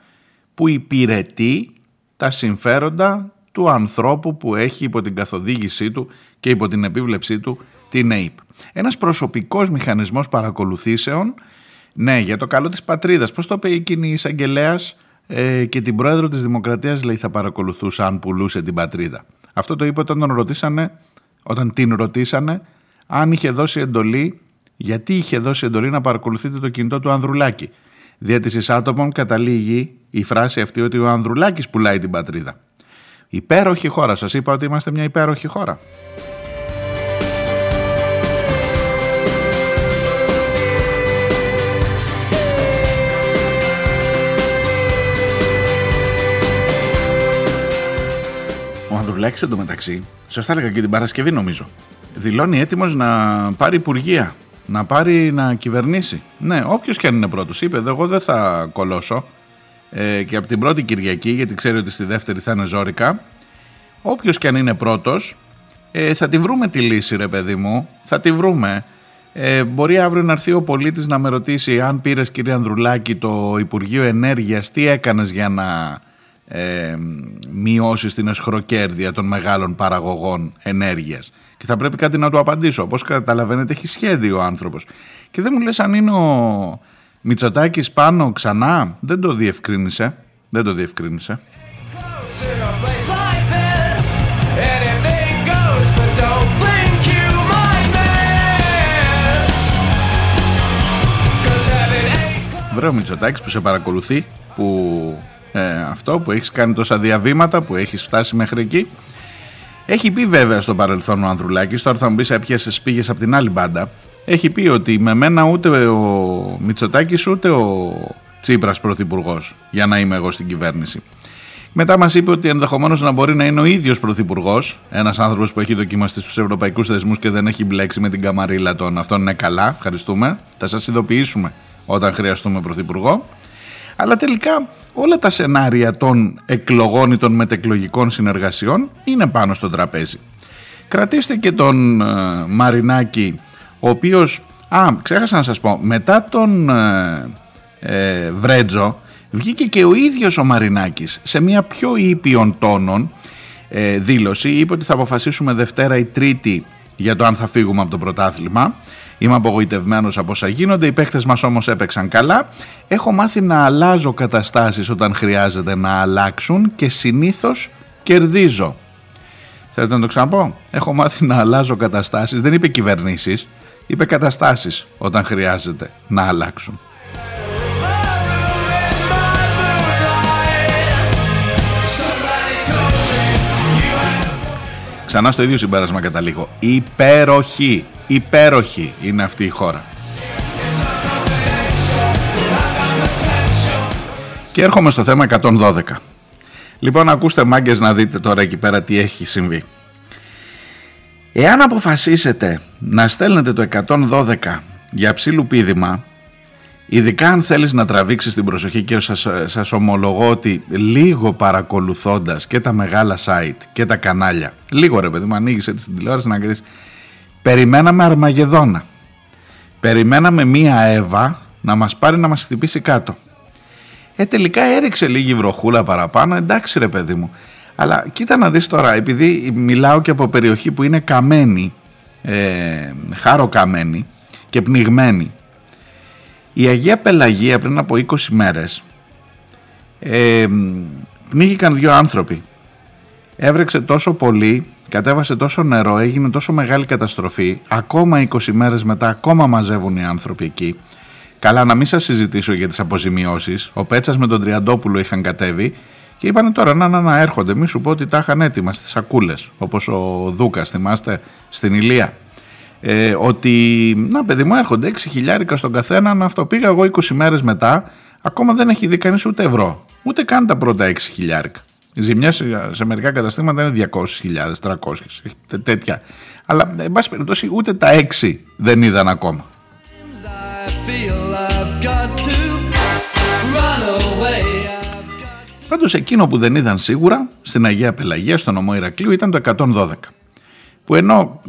που υπηρετεί τα συμφέροντα του ανθρώπου που έχει υπό την καθοδήγησή του και υπό την επίβλεψή του την ΕΥΠ. Ένας προσωπικός μηχανισμός παρακολουθήσεων, ναι, για το καλό της πατρίδας. Πώς το είπε εκείνη η εισαγγελέας ε, και την πρόεδρο της Δημοκρατίας, λέει, θα παρακολουθούσα αν πουλούσε την πατρίδα. Αυτό το είπε όταν, τον ρωτήσανε, όταν την ρωτήσανε αν είχε δώσει εντολή, γιατί είχε δώσει εντολή να παρακολουθείτε το κινητό του Ανδρουλάκη. Δια της εισάτομων καταλήγει η φράση αυτή ότι ο Ανδρουλάκης πουλάει την πατρίδα. Υπέροχη χώρα, σας είπα ότι είμαστε μια υπέροχη χώρα. Εν τω μεταξύ, σας τα έλεγα και την Παρασκευή νομίζω, δηλώνει έτοιμος να πάρει υπουργεία, να πάρει να κυβερνήσει. Ναι, όποιος και αν είναι πρώτος, είπε εδώ εγώ δεν θα κολώσω ε, και από την πρώτη Κυριακή, γιατί ξέρει ότι στη δεύτερη θα είναι ζόρικα. Όποιος και αν είναι πρώτος, ε, θα τη βρούμε τη λύση ρε παιδί μου, θα τη βρούμε. Ε, μπορεί αύριο να έρθει ο πολίτης να με ρωτήσει αν πήρες κυρία Ανδρουλάκη το Υπουργείο Ενέργειας, τι έκανες για να... Ε, μειώσεις την εσχροκέρδεια των μεγάλων παραγωγών ενέργειας, και θα πρέπει κάτι να του απαντήσω. Όπως καταλαβαίνετε έχει σχέδιο ο άνθρωπος και δεν μου λες αν είναι ο Μητσοτάκης πάνω ξανά, δεν το διευκρίνησε, δεν το διευκρίνησε. Βρε ο Μητσοτάκης που σε παρακολουθεί, που Ε, αυτό που έχεις κάνει τόσα διαβήματα, που έχεις φτάσει μέχρι εκεί. Έχει πει βέβαια στο παρελθόν ο Ανδρουλάκης, τώρα θα μου πεις έπιασες πήγες από την άλλη μπάντα, έχει πει ότι με μένα ούτε ο Μητσοτάκης ούτε ο Τσίπρας πρωθυπουργός για να είμαι εγώ στην κυβέρνηση. Μετά μας είπε ότι ενδεχομένως να μπορεί να είναι ο ίδιος πρωθυπουργός, ένας άνθρωπος που έχει δοκιμαστεί στους ευρωπαϊκούς θεσμούς και δεν έχει μπλέξει με την καμαρίλα των. Αυτό είναι καλά, ευχαριστούμε. Θα σας ειδοποιήσουμε όταν χρειαστούμε πρωθυπουργό. Αλλά τελικά όλα τα σενάρια των εκλογών ή των μετεκλογικών συνεργασιών είναι πάνω στο τραπέζι. Κρατήστε και τον ε, Μαρινάκη, ο οποίος, α, ξέχασα να σας πω, μετά τον ε, ε, Βρέντζο βγήκε και ο ίδιος ο Μαρινάκης σε μια πιο ήπιον τόνον ε, δήλωση. Είπε ότι θα αποφασίσουμε Δευτέρα ή Τρίτη για το αν θα φύγουμε από το πρωτάθλημα. Είμαι απογοητευμένος από όσα γίνονται, οι παίκτες μας όμως έπαιξαν καλά. Έχω μάθει να αλλάζω καταστάσεις όταν χρειάζεται να αλλάξουν και συνήθως κερδίζω. Θέλετε να το ξαναπώ? Έχω μάθει να αλλάζω καταστάσεις, δεν είπε κυβερνήσεις, είπε καταστάσεις όταν χρειάζεται να αλλάξουν. Ξανά στο ίδιο συμπέρασμα καταλήγω. Υπέροχη, υπέροχη είναι αυτή η χώρα. Και έρχομαι στο θέμα εκατόν δώδεκα. Λοιπόν, ακούστε μάγκες να δείτε τώρα εκεί πέρα τι έχει συμβεί. Εάν αποφασίσετε να στέλνετε το εκατόν δώδεκα για ψήλου πίδημα, ειδικά αν θέλεις να τραβήξεις την προσοχή, και σας, σας ομολογώ ότι λίγο παρακολουθώντας και τα μεγάλα site και τα κανάλια, λίγο ρε παιδί μου, ανοίγεις έτσι την τηλεόραση να κρίνεις, περιμέναμε Αρμαγεδόνα, περιμέναμε μία Εύα να μας πάρει να μας χτυπήσει κάτω. Ε, τελικά έριξε λίγη βροχούλα παραπάνω, εντάξει ρε παιδί μου, αλλά κοίτα να δεις τώρα, επειδή μιλάω και από περιοχή που είναι καμένη, ε, χάροκαμένη και πνιγμένη. Η Αγία Πελαγία πριν από είκοσι μέρες ε, πνίγηκαν δύο άνθρωποι. Έβρεξε τόσο πολύ, κατέβασε τόσο νερό, έγινε τόσο μεγάλη καταστροφή. Ακόμα είκοσι μέρες μετά ακόμα μαζεύουν οι άνθρωποι εκεί. Καλά, να μην σας συζητήσω για τις αποζημιώσεις. Ο Πέτσας με τον Τριαντόπουλο είχαν κατέβει και είπανε τώρα να, να, να έρχονται. Μη σου πω ότι τα είχαν έτοιμα στις σακούλες, όπως ο Δούκας, θυμάστε, στην Ηλία. Ε, ότι να παιδί μου έρχονται έξι χιλιάρικα στον καθέναν, αυτό πήγα εγώ είκοσι μέρες μετά, ακόμα δεν έχει δει κανείς ούτε ευρώ, ούτε καν τα πρώτα έξι χιλιάρικα. Οι ζημιές σε μερικά καταστήματα είναι διακόσιες χιλιάδες, τριακόσιες, τέτοια, αλλά εν πάση περιπτώσει ούτε τα έξι δεν είδαν ακόμα. Πάντως εκείνο που δεν είδαν σίγουρα στην Αγία Πελαγία, στον νομό Ηρακλείου, ήταν το εκατόν δώδεκα, που ενώ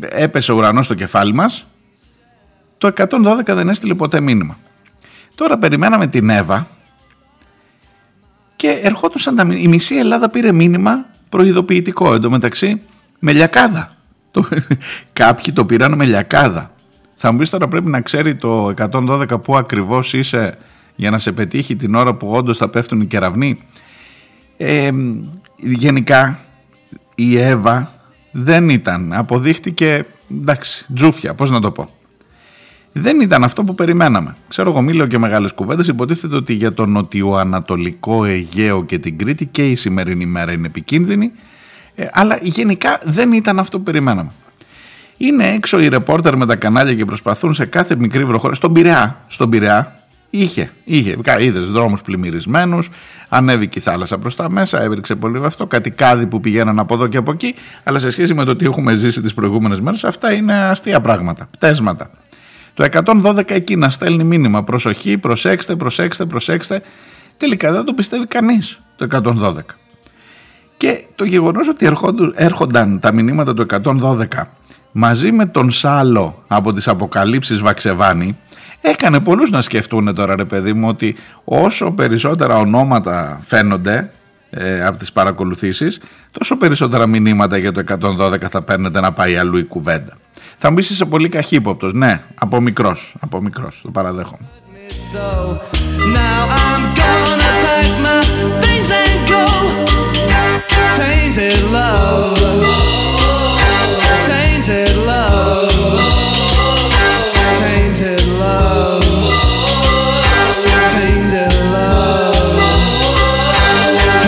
έπεσε ο ουρανός στο κεφάλι μας, το εκατόν δώδεκα δεν έστειλε ποτέ μήνυμα. Τώρα περιμέναμε την Εύα και ερχόντουσαν τα μήνυμα. Η μισή Ελλάδα πήρε μήνυμα προειδοποιητικό, εντωμεταξύ με λιακάδα. Κάποιοι το πήραν με λιακάδα. Θα μου πεις τώρα πρέπει να ξέρει το εκατόν δώδεκα που ακριβώς είσαι για να σε πετύχει την ώρα που όντως θα πέφτουν οι κεραυνοί. Ε, γενικά η Εύα δεν ήταν, αποδείχτηκε, εντάξει, τζούφια, πώς να το πω. Δεν ήταν αυτό που περιμέναμε. Ξέρω εγώ, μη λέω και μεγάλες κουβέντες, υποτίθεται ότι για τον νοτιοανατολικό Αιγαίο και την Κρήτη και η σημερινή μέρα είναι επικίνδυνη, ε, αλλά γενικά δεν ήταν αυτό που περιμέναμε. Είναι έξω οι ρεπόρτερ με τα κανάλια και προσπαθούν σε κάθε μικρή βροχώρα, στον Πειραιά, στον Πειραιά, Είχε, είχε, είδες δρόμους πλημμυρισμένους, ανέβηκε η θάλασσα προς τα μέσα, έβριξε πολύ αυτό, κάτι κάδι που πηγαίναν από εδώ και από εκεί, αλλά σε σχέση με το τι έχουμε ζήσει τις προηγούμενες μέρες, αυτά είναι αστεία πράγματα, πτέσματα. Το εκατόν δώδεκα εκεί να στέλνει μήνυμα, προσοχή, προσέξτε, προσέξτε, προσέξτε, τελικά δεν το πιστεύει κανείς το εκατόν δώδεκα. Και το γεγονός ότι έρχονταν τα μηνύματα του εκατόν δώδεκα μαζί με τον Σάλο από τις αποκαλύψεις Βαξεβάνη, έκανε πολλούς να σκεφτούν τώρα ρε παιδί μου ότι όσο περισσότερα ονόματα φαίνονται ε, από τις παρακολουθήσεις, τόσο περισσότερα μηνύματα για το εκατόν δώδεκα θα παίρνετε να πάει αλλού η κουβέντα. Θα μου πεις είσαι πολύ καχύποπτος, ναι, από μικρός, από μικρός, το παραδέχομαι.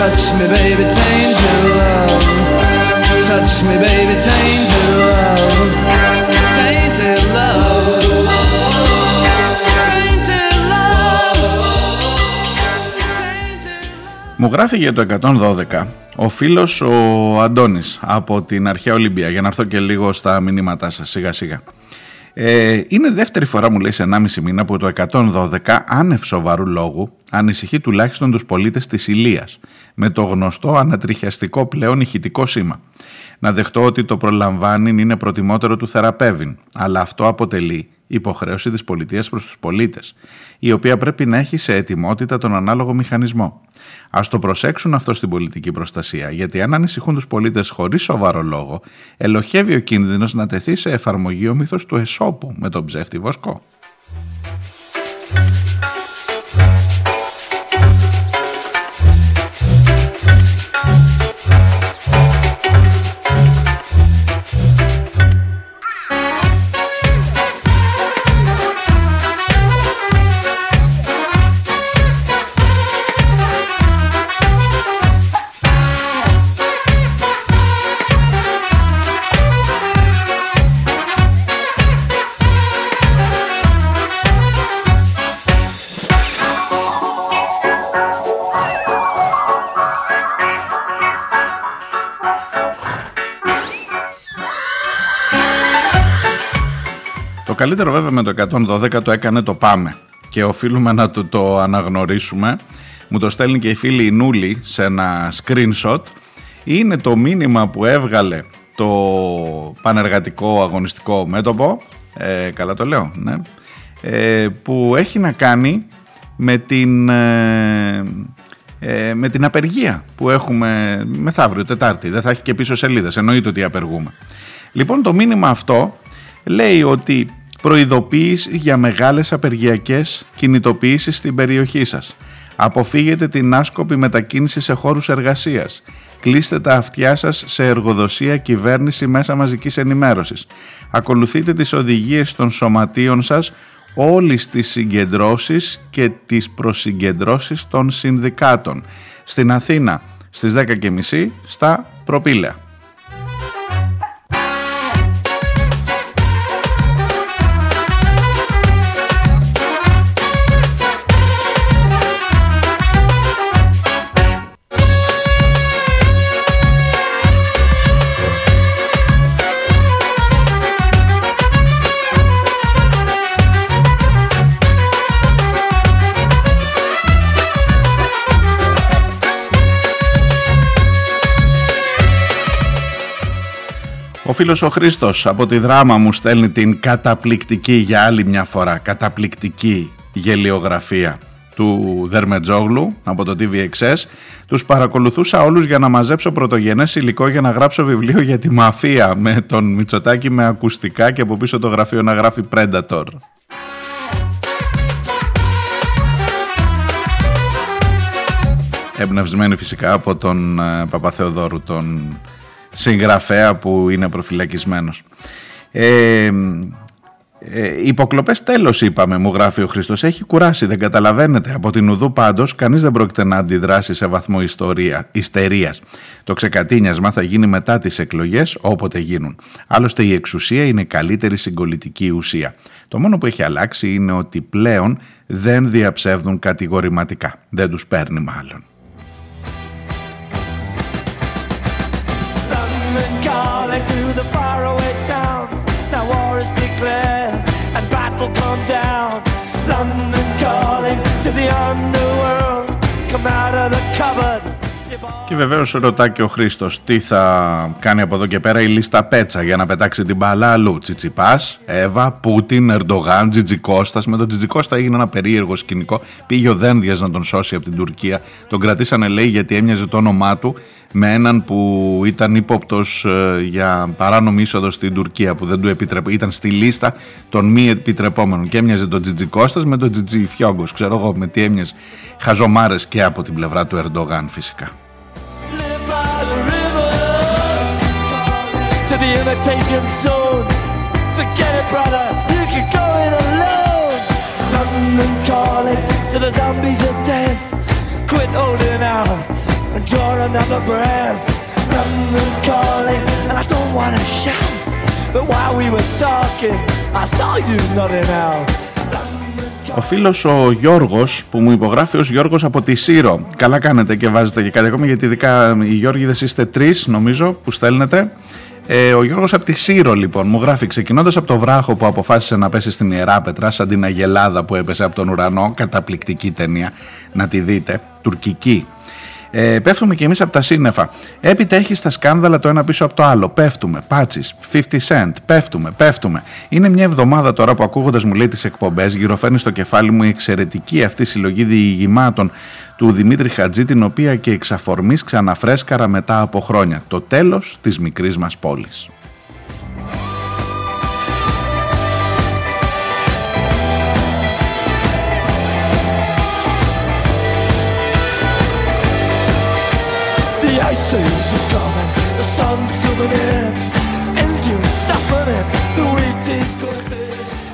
Touch me, baby, tainted love, tainted love. Μου γράφει για το εκατόν δώδεκα ο φίλος ο Αντώνης από την Αρχαία Ολυμπία, για να έρθω και λίγο στα μηνύματά σας σιγά σιγά. Ε, είναι δεύτερη φορά, μου λέει, σε ενάμιση μήνα που το εκατόν δώδεκα άνευ σοβαρού λόγου ανησυχεί τουλάχιστον τους πολίτες της Ηλίας με το γνωστό ανατριχιαστικό πλέον ηχητικό σήμα. Να δεχτώ ότι το προλαμβάνειν είναι προτιμότερο του θεραπεύειν, αλλά αυτό αποτελεί υποχρέωση της πολιτείας προς τους πολίτες, η οποία πρέπει να έχει σε ετοιμότητα τον ανάλογο μηχανισμό. Ας το προσέξουν αυτό στην πολιτική προστασία, γιατί αν ανησυχούν τους πολίτες χωρίς σοβαρό λόγο, ελοχεύει ο κίνδυνος να τεθεί σε εφαρμογή ο μύθος του Εσώπου με τον ψεύτη Βοσκό. Το καλύτερο βέβαια με το εκατόν δώδεκα το έκανε το Πάμε και οφείλουμε να το, το αναγνωρίσουμε. Μου το στέλνει και η φίλη η Νούλη σε ένα screenshot. Είναι το μήνυμα που έβγαλε το πανεργατικό αγωνιστικό μέτωπο, ε, καλά το λέω, ναι, ε, που έχει να κάνει με την, ε, ε, με την απεργία που έχουμε μεθαύριο Τετάρτη. Δεν θα έχει και πίσω σελίδες, εννοείται ότι απεργούμε. Λοιπόν, το μήνυμα αυτό λέει ότι προειδοποίηση για μεγάλες απεργιακές κινητοποιήσεις στην περιοχή σας. Αποφύγετε την άσκοπη μετακίνηση σε χώρους εργασίας. Κλείστε τα αυτιά σας σε εργοδοσία, κυβέρνηση, μέσα μαζικής ενημέρωσης. Ακολουθείτε τις οδηγίες των σωματείων σας, όλες τις συγκεντρώσεις και τις προσυγκεντρώσεις των συνδικάτων. Στην Αθήνα στις δέκα και μισή στα Προπύλαια. Ο φίλος ο Χρήστος από τη Δράμα μου στέλνει την καταπληκτική, για άλλη μια φορά, καταπληκτική γελιογραφία του Δερμετζόγλου από το τι βι εξ ες. Τους παρακολουθούσα όλους για να μαζέψω πρωτογενές υλικό για να γράψω βιβλίο για τη μαφία με τον Μητσοτάκη με ακουστικά και από πίσω το γραφείο να γράφει Predator. Εμπνευσμένη φυσικά από τον Παπαθεοδόρου, τον συγγραφέα που είναι προφυλακισμένος. Ε, ε, υποκλοπές τέλος είπαμε, μου γράφει ο Χριστός. Έχει κουράσει, δεν καταλαβαίνετε. Από την ουδού πάντως κανείς δεν πρόκειται να αντιδράσει σε βαθμό ιστορία, ιστερίας. Το ξεκατίνιασμα θα γίνει μετά τις εκλογές, όποτε γίνουν. Άλλωστε η εξουσία είναι καλύτερη συγκολητική ουσία. Το μόνο που έχει αλλάξει είναι ότι πλέον δεν διαψεύδουν κατηγορηματικά. Δεν τους παίρνει μάλλον. Και βεβαίως ρωτά και ο Χρήστος τι θα κάνει από εδώ και πέρα η λίστα πέτσα για να πετάξει την μπάλα αλλού. Τσιτσιπάς, Εύα, Πούτιν, Ερντογάν, Τζιτζικώστας. Με τον Τζιτζικώστα έγινε ένα περίεργο σκηνικό. Πήγε ο Δένδιας να τον σώσει από την Τουρκία. Τον κρατήσανε, λέει, γιατί έμοιαζε το όνομά του με έναν που ήταν ύποπτος για παράνομη είσοδο στην Τουρκία, που δεν του επιτρεπ... ήταν στη λίστα των μη επιτρεπόμενων. Και έμοιαζε τον Τζιτζικώστας με τον Τζιτζιφιόγκος. Ξέρω εγώ με τι έμοιαζε. Χαζομάρες και από την πλευρά του Ερντογάν φυσικά. Ο φίλος ο Γιώργος που μου υπογράφει ως Γιώργος από τη Σύρο. Καλά κάνετε και βάζετε και κάτι ακόμη, γιατί ειδικά οι Γιώργηδες είστε τρεις νομίζω που στέλνετε. Ε, ο Γιώργος από τη Σύρο λοιπόν μου γράφει: ξεκινώντας από το βράχο που αποφάσισε να πέσει στην Ιερά Πέτρα, σαν την αγελάδα που έπεσε από τον ουρανό, καταπληκτική ταινία, να τη δείτε, τουρκική. Ε, πέφτουμε και εμείς από τα σύννεφα. Έπειτα έχεις τα σκάνδαλα το ένα πίσω από το άλλο. Πέφτουμε, Πάτσις, πενήντα Cent, πέφτουμε, πέφτουμε. Είναι μια εβδομάδα τώρα που ακούγοντας μου λέει τις εκπομπές, γυροφέρνει στο κεφάλι μου η εξαιρετική αυτή συλλογή διηγημάτων του Δημήτρη Χατζή, την οποία και εξ αφορμής ξαναφρέσκαρα μετά από χρόνια. Το τέλος της μικρής μας πόλης.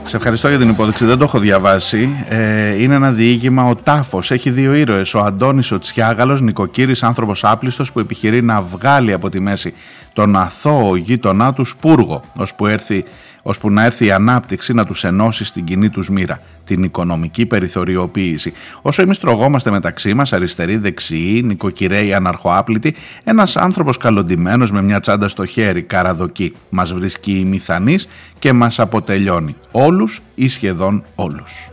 Σε ευχαριστώ για την υπόδειξη, δεν το έχω διαβάσει. Ε, είναι ένα διήγημα. Ο τάφος έχει δύο ήρωες. Ο Αντώνης ο Τσιάγαλος, νοικοκύρης, άνθρωπος άπλιστος που επιχειρεί να βγάλει από τη μέση τον αθώο γείτονά του Σπούργο, ώσπου, έρθει, ώσπου να έρθει η ανάπτυξη να τους ενώσει στην κοινή τους μοίρα, την οικονομική περιθωριοποίηση. Όσο εμείς τρογόμαστε μεταξύ μας, αριστεροί, δεξιοί, νοικοκυρέοι, αναρχοάπλητοι, ένας άνθρωπος καλοντημένος με μια τσάντα στο χέρι, καραδοκή, μας βρίσκει ημιθανής και μας αποτελειώνει. Όλους ή σχεδόν όλους.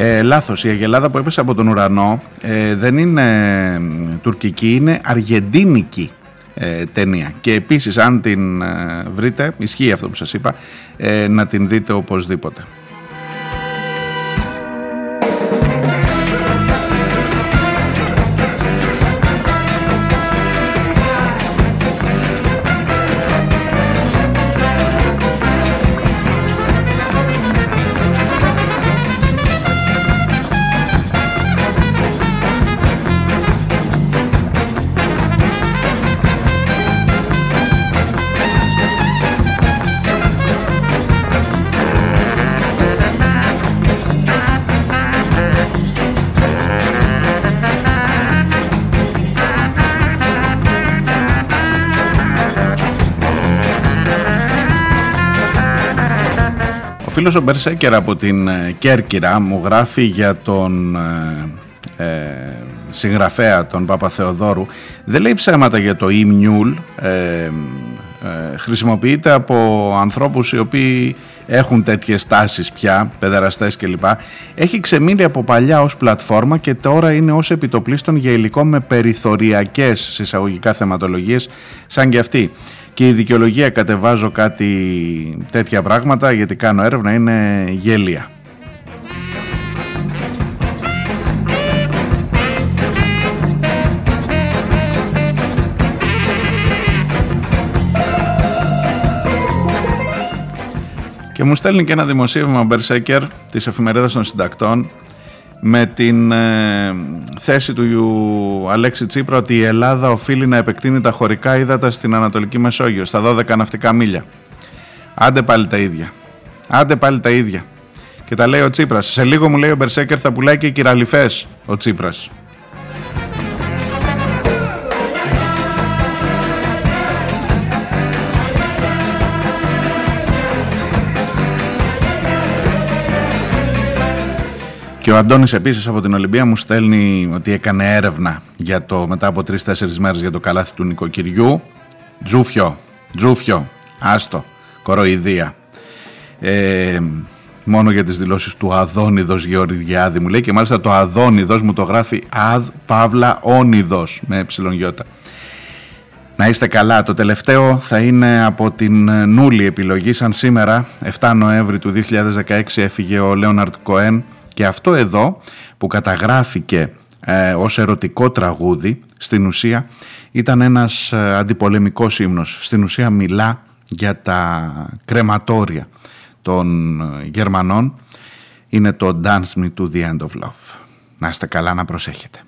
Ε, λάθος, η αγελάδα που έπεσε από τον ουρανό ε, δεν είναι ε, τουρκική, είναι αργεντίνικη Ε, ταινία. Και επίσης αν την ε, βρείτε, ισχύει αυτό που σας είπα, ε, να την δείτε οπωσδήποτε. Ο φίλος ο Μπερσέκερα από την Κέρκυρα μου γράφει για τον ε, συγγραφέα τον Παπαθεοδόρου. Δεν λέει ψέματα για το ΙΜΝΙΟΥΛ. Ε, ε, χρησιμοποιείται από ανθρώπους οι οποίοι έχουν τέτοιες τάσεις πια, παιδεραστές κλπ. Έχει ξεμείνει από παλιά ως πλατφόρμα και τώρα είναι ως επιτοπλίστων για υλικό με περιθωριακές συσσαγωγικά θεματολογίες σαν και αυτή. Και η δικαιολογία κατεβάζω κάτι τέτοια πράγματα γιατί κάνω έρευνα είναι γέλια. Και μου στέλνει και ένα δημοσίευμα Berserker της εφημερίδας των συντακτών με την ε, θέση του Αλέξη Τσίπρα ότι η Ελλάδα οφείλει να επεκτείνει τα χωρικά ύδατα στην Ανατολική Μεσόγειο, στα δώδεκα ναυτικά μίλια. Άντε πάλι τα ίδια. Άντε πάλι τα ίδια. Και τα λέει ο Τσίπρας. Σε λίγο μου λέει ο Μπερσέκερ θα πουλάει και κυραλιφές ο Τσίπρας. Και ο Αντώνης επίσης από την Ολυμπία μου στέλνει ότι έκανε έρευνα για το, μετά από τρεις-τέσσερις μέρες για το καλάθι του νοικοκυριού. Τζούφιο, τζούφιο, άστο, κοροϊδία. Ε, μόνο για τις δηλώσεις του Αδόνιδος Γεωργιάδη μου λέει, και μάλιστα το Αδόνιδος μου το γράφει Αδ Παύλα Όνιδος με εψιλονιώτα. Να είστε καλά. Το τελευταίο θα είναι από την νούλη επιλογή. Σαν σήμερα, εφτά Νοέμβρη του δύο χιλιάδες δεκαέξι, έφυγε ο Λέοναρντ Κοέν. Και αυτό εδώ που καταγράφηκε ε, ως ερωτικό τραγούδι, στην ουσία ήταν ένας αντιπολεμικός ύμνος. Στην ουσία μιλά για τα κρεματόρια των Γερμανών είναι το Dance Me to the End of Love. Να είστε καλά, να προσέχετε.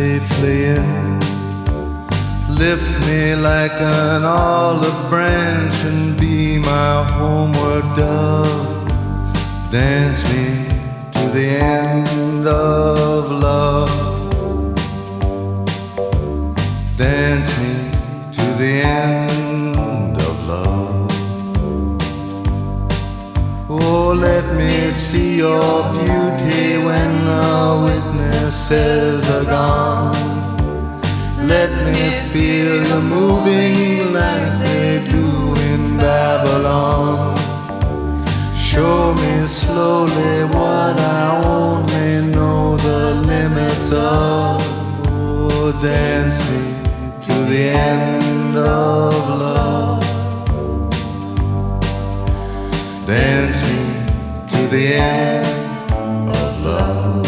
Safely in, lift me like an olive branch and be my homeward dove. Dance me to the end of love. Dance me to the end of love. Oh, let me see your beauty when the witnesses are gone. Let me feel you moving like they do in Babylon. Show me slowly what I only know the limits of. Oh, dance me to the end of love. Dance me to the end of love.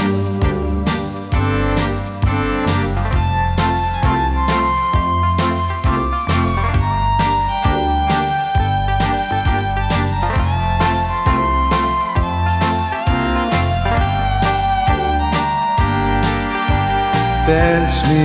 Dance me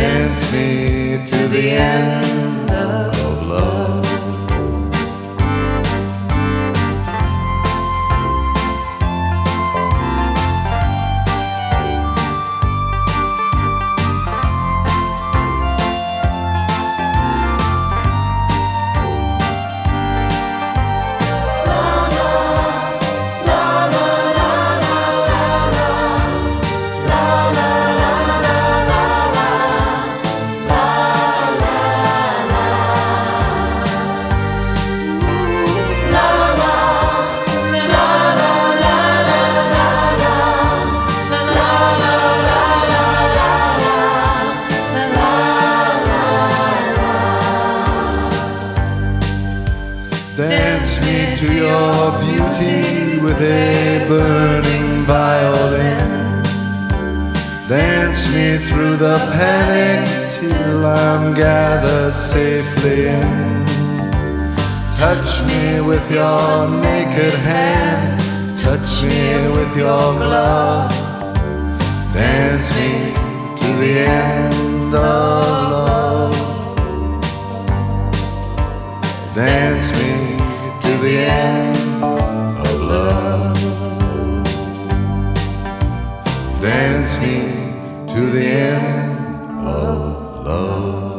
Dance me to the end of love. The panic till I'm gathered safely in. Touch me with your naked hand, touch me with your glove. Dance me to the end of love. Dance me to the end of love. Dance me to the end of love.